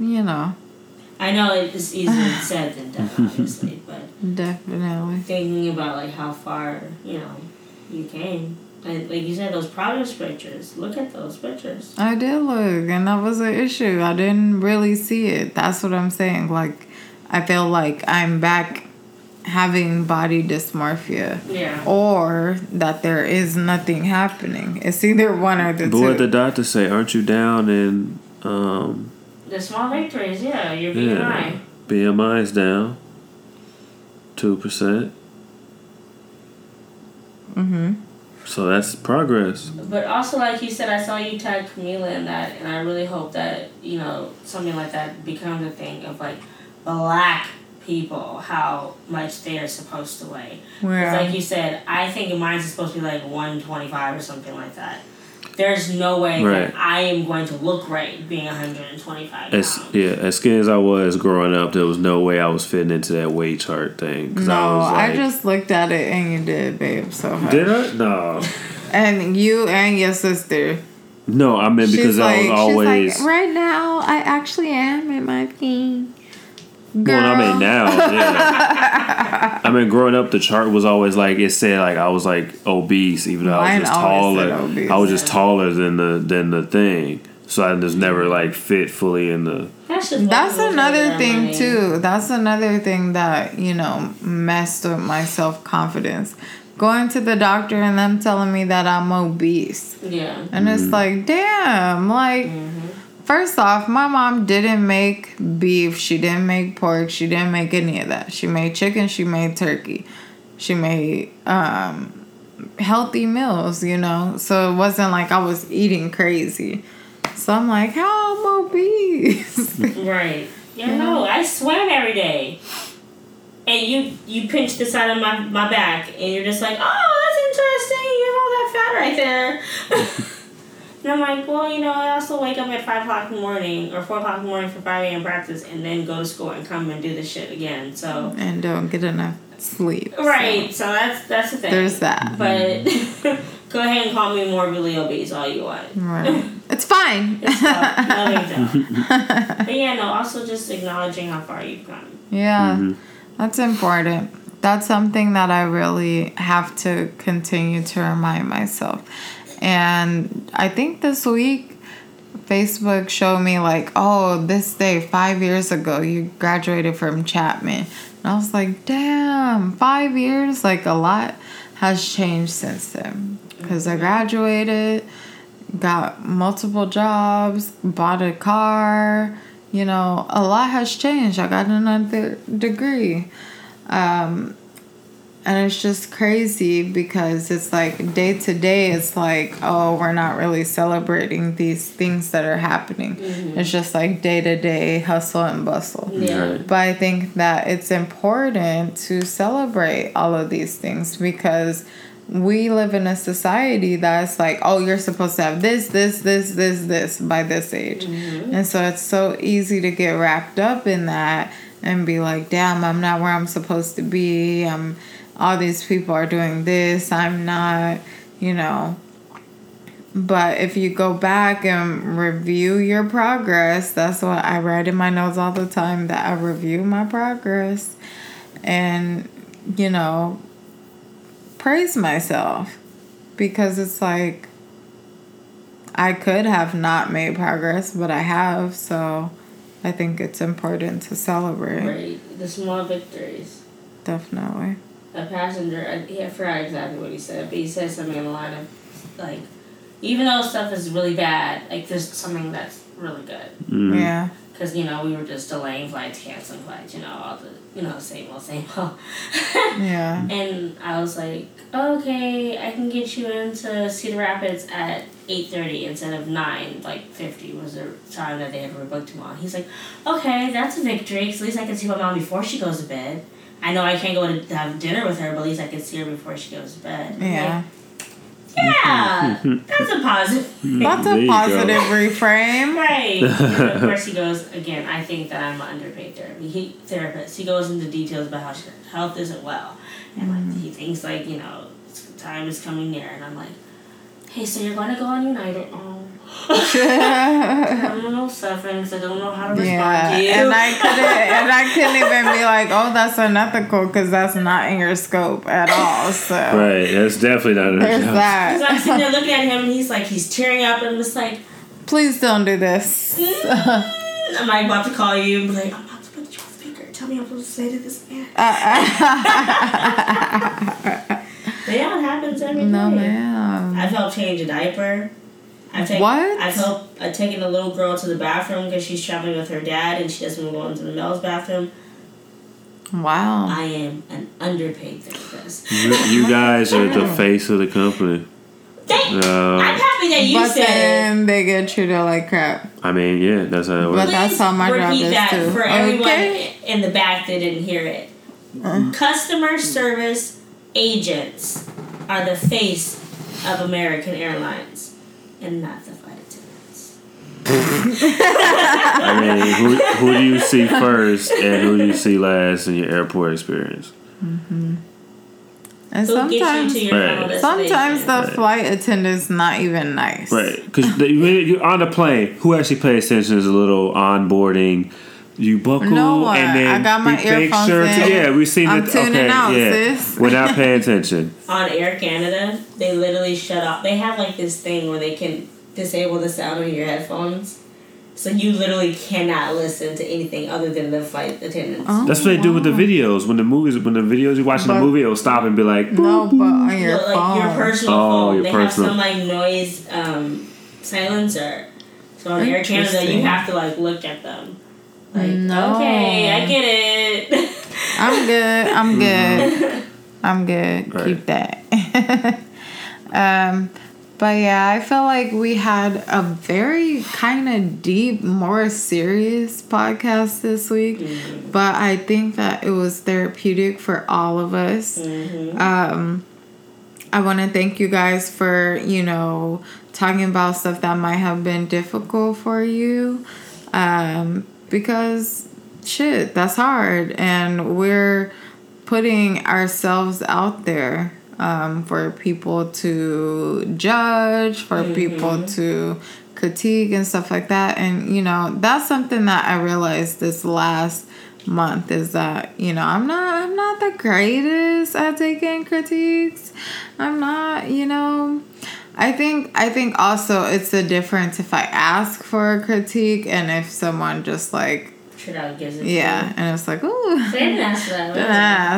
you know. I know it's easier said than done, obviously, but definitely thinking about like how far you know you came, and like you said, those progress pictures. Look at those pictures. I did look, and that was an issue. I didn't really see it. That's what I'm saying. Like, I feel like I'm back having body dysmorphia, yeah, or that there is nothing happening. It's either one or the but two. But what the doctor say? Aren't you down in um, the small victories? Yeah, your B M I. Yeah, B M I is down two percent. Mm-hmm. So that's progress. But also, like you said, I saw you tag Camila in that, and I really hope that, you know, something like that becomes a thing of, like, black people, how much they're supposed to weigh. Wow. Like you said, I think mine's supposed to be, like, one twenty-five or something like that. There's no way right. that I am going to look right being one twenty-five pounds. As, yeah, as skinny as I was growing up, there was no way I was fitting into that weight chart thing. No, I, was like, I just looked at it and you did, babe. So much. Did I? No. And you and your sister. No, I mean because she's I was like, always... She's like, right now, I actually am in my pink. Girl. Well, I mean now, yeah. I mean, growing up, the chart was always like it said, like I was like obese, even though Mine I was just taller. I was just taller than the than the thing, so I just never like fit fully in the. That's, That's another thing money. too. That's another thing that you know messed up my self confidence. Going to the doctor and them telling me that I'm obese. Yeah, and mm-hmm. it's like, damn, like. Mm-hmm. First off, my mom didn't make beef. She didn't make pork. She didn't make any of that. She made chicken. She made turkey. She made um, healthy meals, you know. So it wasn't like I was eating crazy. So I'm like, how am I obese? Right. Yeah, you know? No, I sweat every day. And you you pinch the side of my, my back, and you're just like, oh, that's interesting. You have all that fat right there. And I'm like, well, you know, I also wake up at five o'clock in the morning or four o'clock in the morning for five a.m. practice and then go to school and come and do this shit again, so... And don't get enough sleep. Right, so, so that's that's the thing. There's that. But go ahead and call me morbidly obese all you want. Right. It's fine. It's fine. No, big deal. But yeah, no, also just acknowledging how far you've come. Yeah, mm-hmm. That's important. That's something that I really have to continue to remind myself. And I think this week, Facebook showed me like, oh, this day, five years ago, you graduated from Chapman. And I was like, damn, five years, like a lot has changed since then. Because I graduated, got multiple jobs, bought a car, you know, a lot has changed. I got another degree. Um... And it's just crazy because it's like day to day, it's like, oh, we're not really celebrating these things that are happening. Mm-hmm. It's just like day to day hustle and bustle. Yeah. But I think that it's important to celebrate all of these things because we live in a society that's like, oh, you're supposed to have this, this, this, this, this by this age. Mm-hmm. And so it's so easy to get wrapped up in that and be like, damn, I'm not where I'm supposed to be. I'm... All these people are doing this. I'm not, you know. But if you go back and review your progress, that's what I write in my notes all the time, that I review my progress and, you know, praise myself because it's like I could have not made progress, but I have. So I think it's important to celebrate. Right. The small victories. Definitely. A passenger, I, I forgot exactly what he said, but he said something in the line of, like, even though stuff is really bad, like, there's something that's really good. Mm-hmm. Yeah. Because, you know, we were just delaying flights, canceling flights, you know, all the, you know, same old, same old. Yeah. And I was like, okay, I can get you into Cedar Rapids at eight thirty instead of nine, like, fifty was the time that they had rebooked him on. He's like, okay, that's a victory, because at least I can see my mom before she goes to bed. I know I can't go to have dinner with her, but at least I can see her before she goes to bed. Yeah. Like, yeah. That's a positive. That's a positive reframe. Right. Of course, he goes, again, I think that I'm an underpaid therapy he, therapist. He goes into details about how her health isn't well. And like he thinks, like, you know, time is coming near. And I'm like, hey, so you're going to go on United? Oh. I'm suffering because I don't know how to respond yeah. to you. And I couldn't, and I couldn't even be like, "Oh, that's unethical," because that's not in your scope at all. So right, that's definitely not in your scope. Because I'm sitting there looking at him, and he's like, he's tearing up, and I'm just like, "Please don't do this." I'm like about to call you, and be like, "I'm about to put you on speaker. Tell me what I'm supposed to say to this man." But yeah, it happens every no, day. No man, I've helped change a diaper. I've taken, what? I've helped, I've taken a little girl to the bathroom because she's traveling with her dad and she doesn't want to go into the male's bathroom. Wow. I am an underpaid therapist. You, you guys are the face of the company. Thank uh, I'm happy that you but said then it. They get treated like crap. I mean, yeah, that's how it works. But that's how my job is that too. For everyone okay. in the back that didn't hear it. Uh-huh. Customer service agents are the face of American Airlines and not the flight attendants. I mean, who, who do you see first and who do you see last in your airport experience? Mm-hmm. And Who sometimes, you right. sometimes the right. flight attendant's not even nice. Right, because you're on the plane. Who actually pays attention is a little onboarding. You buckle no, uh, and then I got my earphones sure in. To, yeah, we've seen I'm it. Tuning okay, out, yeah. sis. We're not paying attention. On Air Canada, they literally shut off. They have like this thing where they can disable the sound on your headphones. So you literally cannot listen to anything other than the flight attendants. Oh, that's what they wow. do with the videos. When the movies, when the videos you're watching but, the movie, it'll stop and be like, no, but on your no, phone, like your personal oh, phone, your they personal. Have some like noise um, silencer. So on Air Canada, you have to like look at them. Like, no. okay, I get it. I'm good. I'm good. I'm good. Right. Keep that. um. But yeah, I feel like we had a very kind of deep, more serious podcast this week. Mm-hmm. But I think that it was therapeutic for all of us. Mm-hmm. Um, I want to thank you guys for, you know, talking about stuff that might have been difficult for you. Um, because, shit, that's hard. And we're putting ourselves out there. Um, for people to judge, for mm-hmm. people to critique and stuff like that. And, you know, that's something that I realized this last month is that, you know, I'm not I'm not the greatest at taking critiques. I'm not, you know, I think I think also it's a difference if I ask for a critique and if someone just like Gives it yeah, to and it's like, ooh, didn't ask that,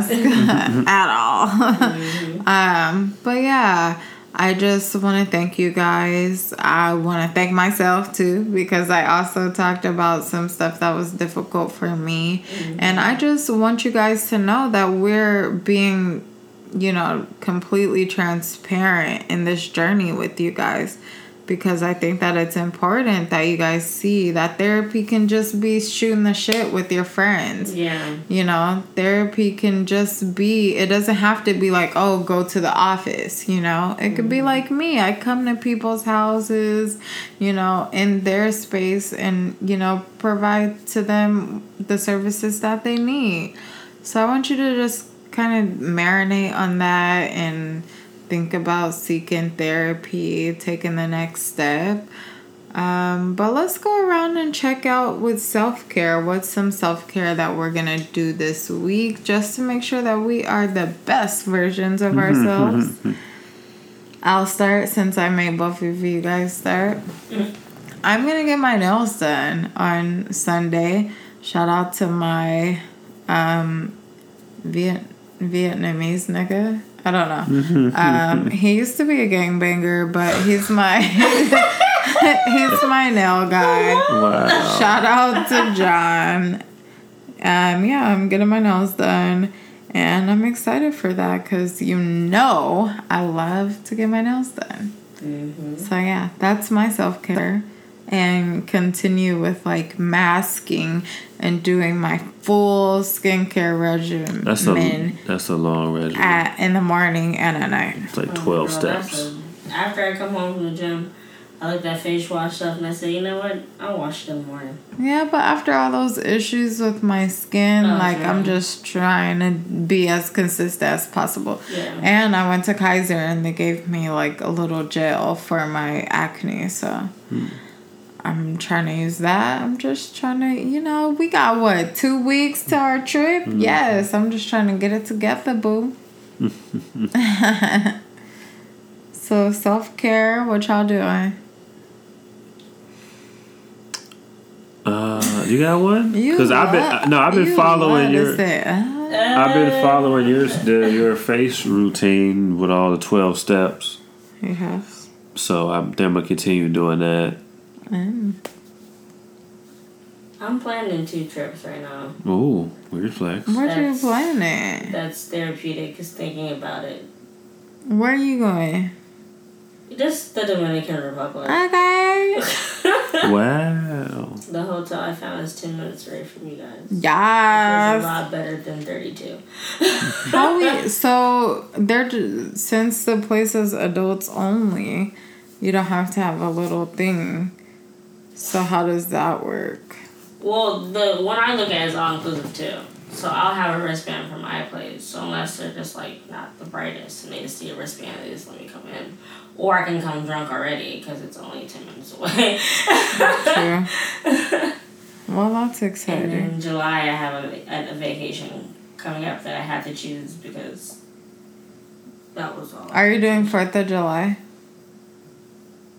didn't ask at all. Mm-hmm. um, but yeah, I just want to thank you guys. I want to thank myself too because I also talked about some stuff that was difficult for me, mm-hmm. and I just want you guys to know that we're being, you know, completely transparent in this journey with you guys. Because I think that it's important that you guys see that therapy can just be shooting the shit with your friends. Yeah. You know, therapy can just be, it doesn't have to be like, oh, go to the office, you know. It could be like me. I come to people's houses, you know, in their space and, you know, provide to them the services that they need. So I want you to just kind of marinate on that and think about seeking therapy, taking the next step. Um, but let's go around and check out with self-care. What's some self-care that we're going to do this week just to make sure that we are the best versions of ourselves? I'll start since I made both of you guys start. I'm going to get my nails done on Sunday. Shout out to my um, Viet- Vietnamese nigga. I don't know. Um, he used to be a gangbanger, but he's my he's my nail guy. Wow. Shout out to John. Um, yeah, I'm getting my nails done, and I'm excited for that because you know I love to get my nails done. Mm-hmm. So yeah, that's my self-care. And continue with like masking and doing my full skincare regimen. That's a that's a long regimen. At, in the morning and at night. It's like twelve oh, girl, steps. A, after I come home from the gym, I looked at face wash stuff and I said, you know what? I'll wash it in the morning. Yeah, but after all those issues with my skin, oh, like yeah. I'm just trying to be as consistent as possible. Yeah. And I went to Kaiser and they gave me like a little gel for my acne, so. Hmm. I'm trying to use that. I'm just trying to, you know, we got, what, two weeks to our trip? Mm-hmm. Yes, I'm just trying to get it together, boo. So, self-care, what y'all doing? Uh, you got one? Because I've been, no, I've been following your, ah. I've been following your, the, your face routine with all the twelve steps. Yes. So, I'm then going to continue doing that. Mm. I'm planning two trips right now. Oh, weird flex. Where are you planning? That's therapeutic. Is thinking about it. Where are you going? Just the Dominican Republic. Okay. Wow. The hotel I found is ten minutes away from you guys. Yeah. It's a lot better than thirty-two. How we, so they're since the place is adults only, you don't have to have a little thing. So how does that work? Well, the one I look at is all inclusive too. So I'll have a wristband for my place. So unless they're just like not the brightest and they just see a wristband, they just let me come in. Or I can come drunk already because it's only ten minutes away. True. Well, that's exciting. And in July, I have a, a vacation coming up that I had to choose because that was all. Are you doing Fourth of July?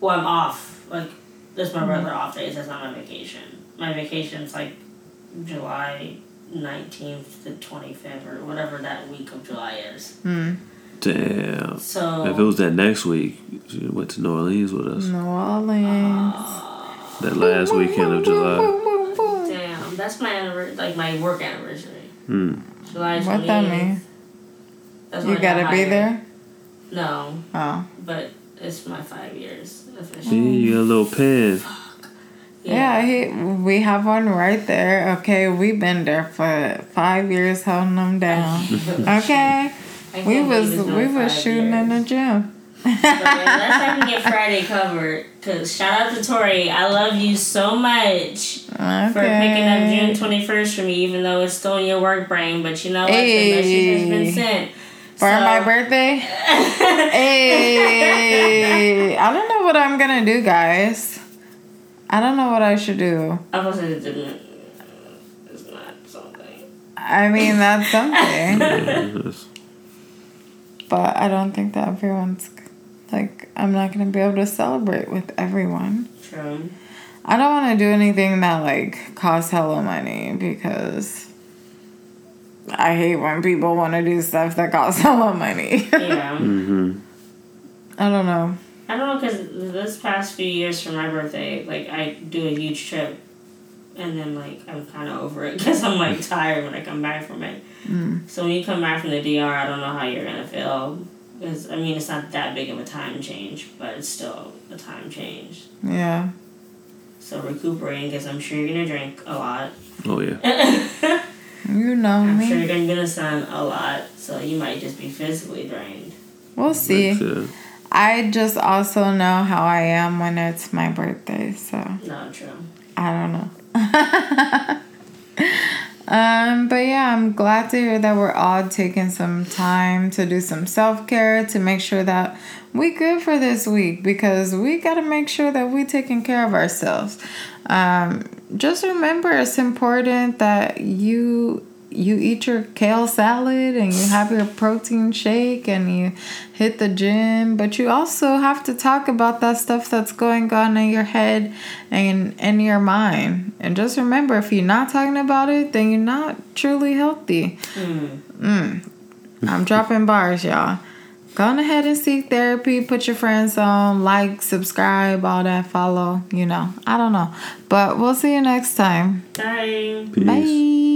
Well, I'm off. Like, that's my brother's mm-hmm. off day. That's not my vacation. My vacation's like July nineteenth to twenty fifth or whatever that week of July is. Mm. Damn. So if it was that next week, she went to New Orleans with us. New Orleans. Uh, that last weekend of July. Damn, that's my anniversary, like my work anniversary. Hmm. July twenty-eighth. What that mean? That's you gotta be there. No. Oh. But it's my five years officially. Mm. You a little pin. Yeah, yeah he, we have one right there. Okay, we've been there for five years holding them down. Okay. We was we was shooting years. in the gym. So, yeah, that's how I can get Friday covered. Cause shout out to Tori, I love you so much okay. for picking up June twenty first for me, even though it's still in your work brain. But you know what? Hey. The message has been sent for so. my birthday. Hey, I don't know what I'm gonna do, guys. I don't know what I should do. I was gonna do. It's not something. I mean, that's something. But I don't think that everyone's, like, I'm not going to be able to celebrate with everyone. True. I don't want to do anything that, like, costs hella money because I hate when people want to do stuff that costs hella money. Yeah. Mm-hmm. I don't know. I don't know because this past few years for my birthday, like, I do a huge trip. And then, like, I'm kind of over it because I'm, like, tired when I come back from it. Mm. So when you come back from the D R, I don't know how you're going to feel. Because, I mean, it's not that big of a time change, but it's still a time change. Yeah. So recuperating because I'm sure you're going to drink a lot. Oh, yeah. You know I'm me. I'm sure you're going to be in the sun a lot. So you might just be physically drained. We'll see. Like I just also know how I am when it's my birthday, so. No, true. I don't know. um, but yeah, I'm glad to hear that we're all taking some time to do some self-care to make sure that we good for this week because we got to make sure that we taking care of ourselves. Um, just remember, it's important that you you eat your kale salad and you have your protein shake and you hit the gym, but you also have to talk about that stuff that's going on in your head and in your mind. And just remember, if you're not talking about it, then you're not truly healthy. Mm. Mm. I'm dropping bars, y'all. Go on ahead and seek therapy. Put your friends on, like, subscribe, all that, follow, you know, I don't know, but we'll see you next time. Bye. Peace. Bye.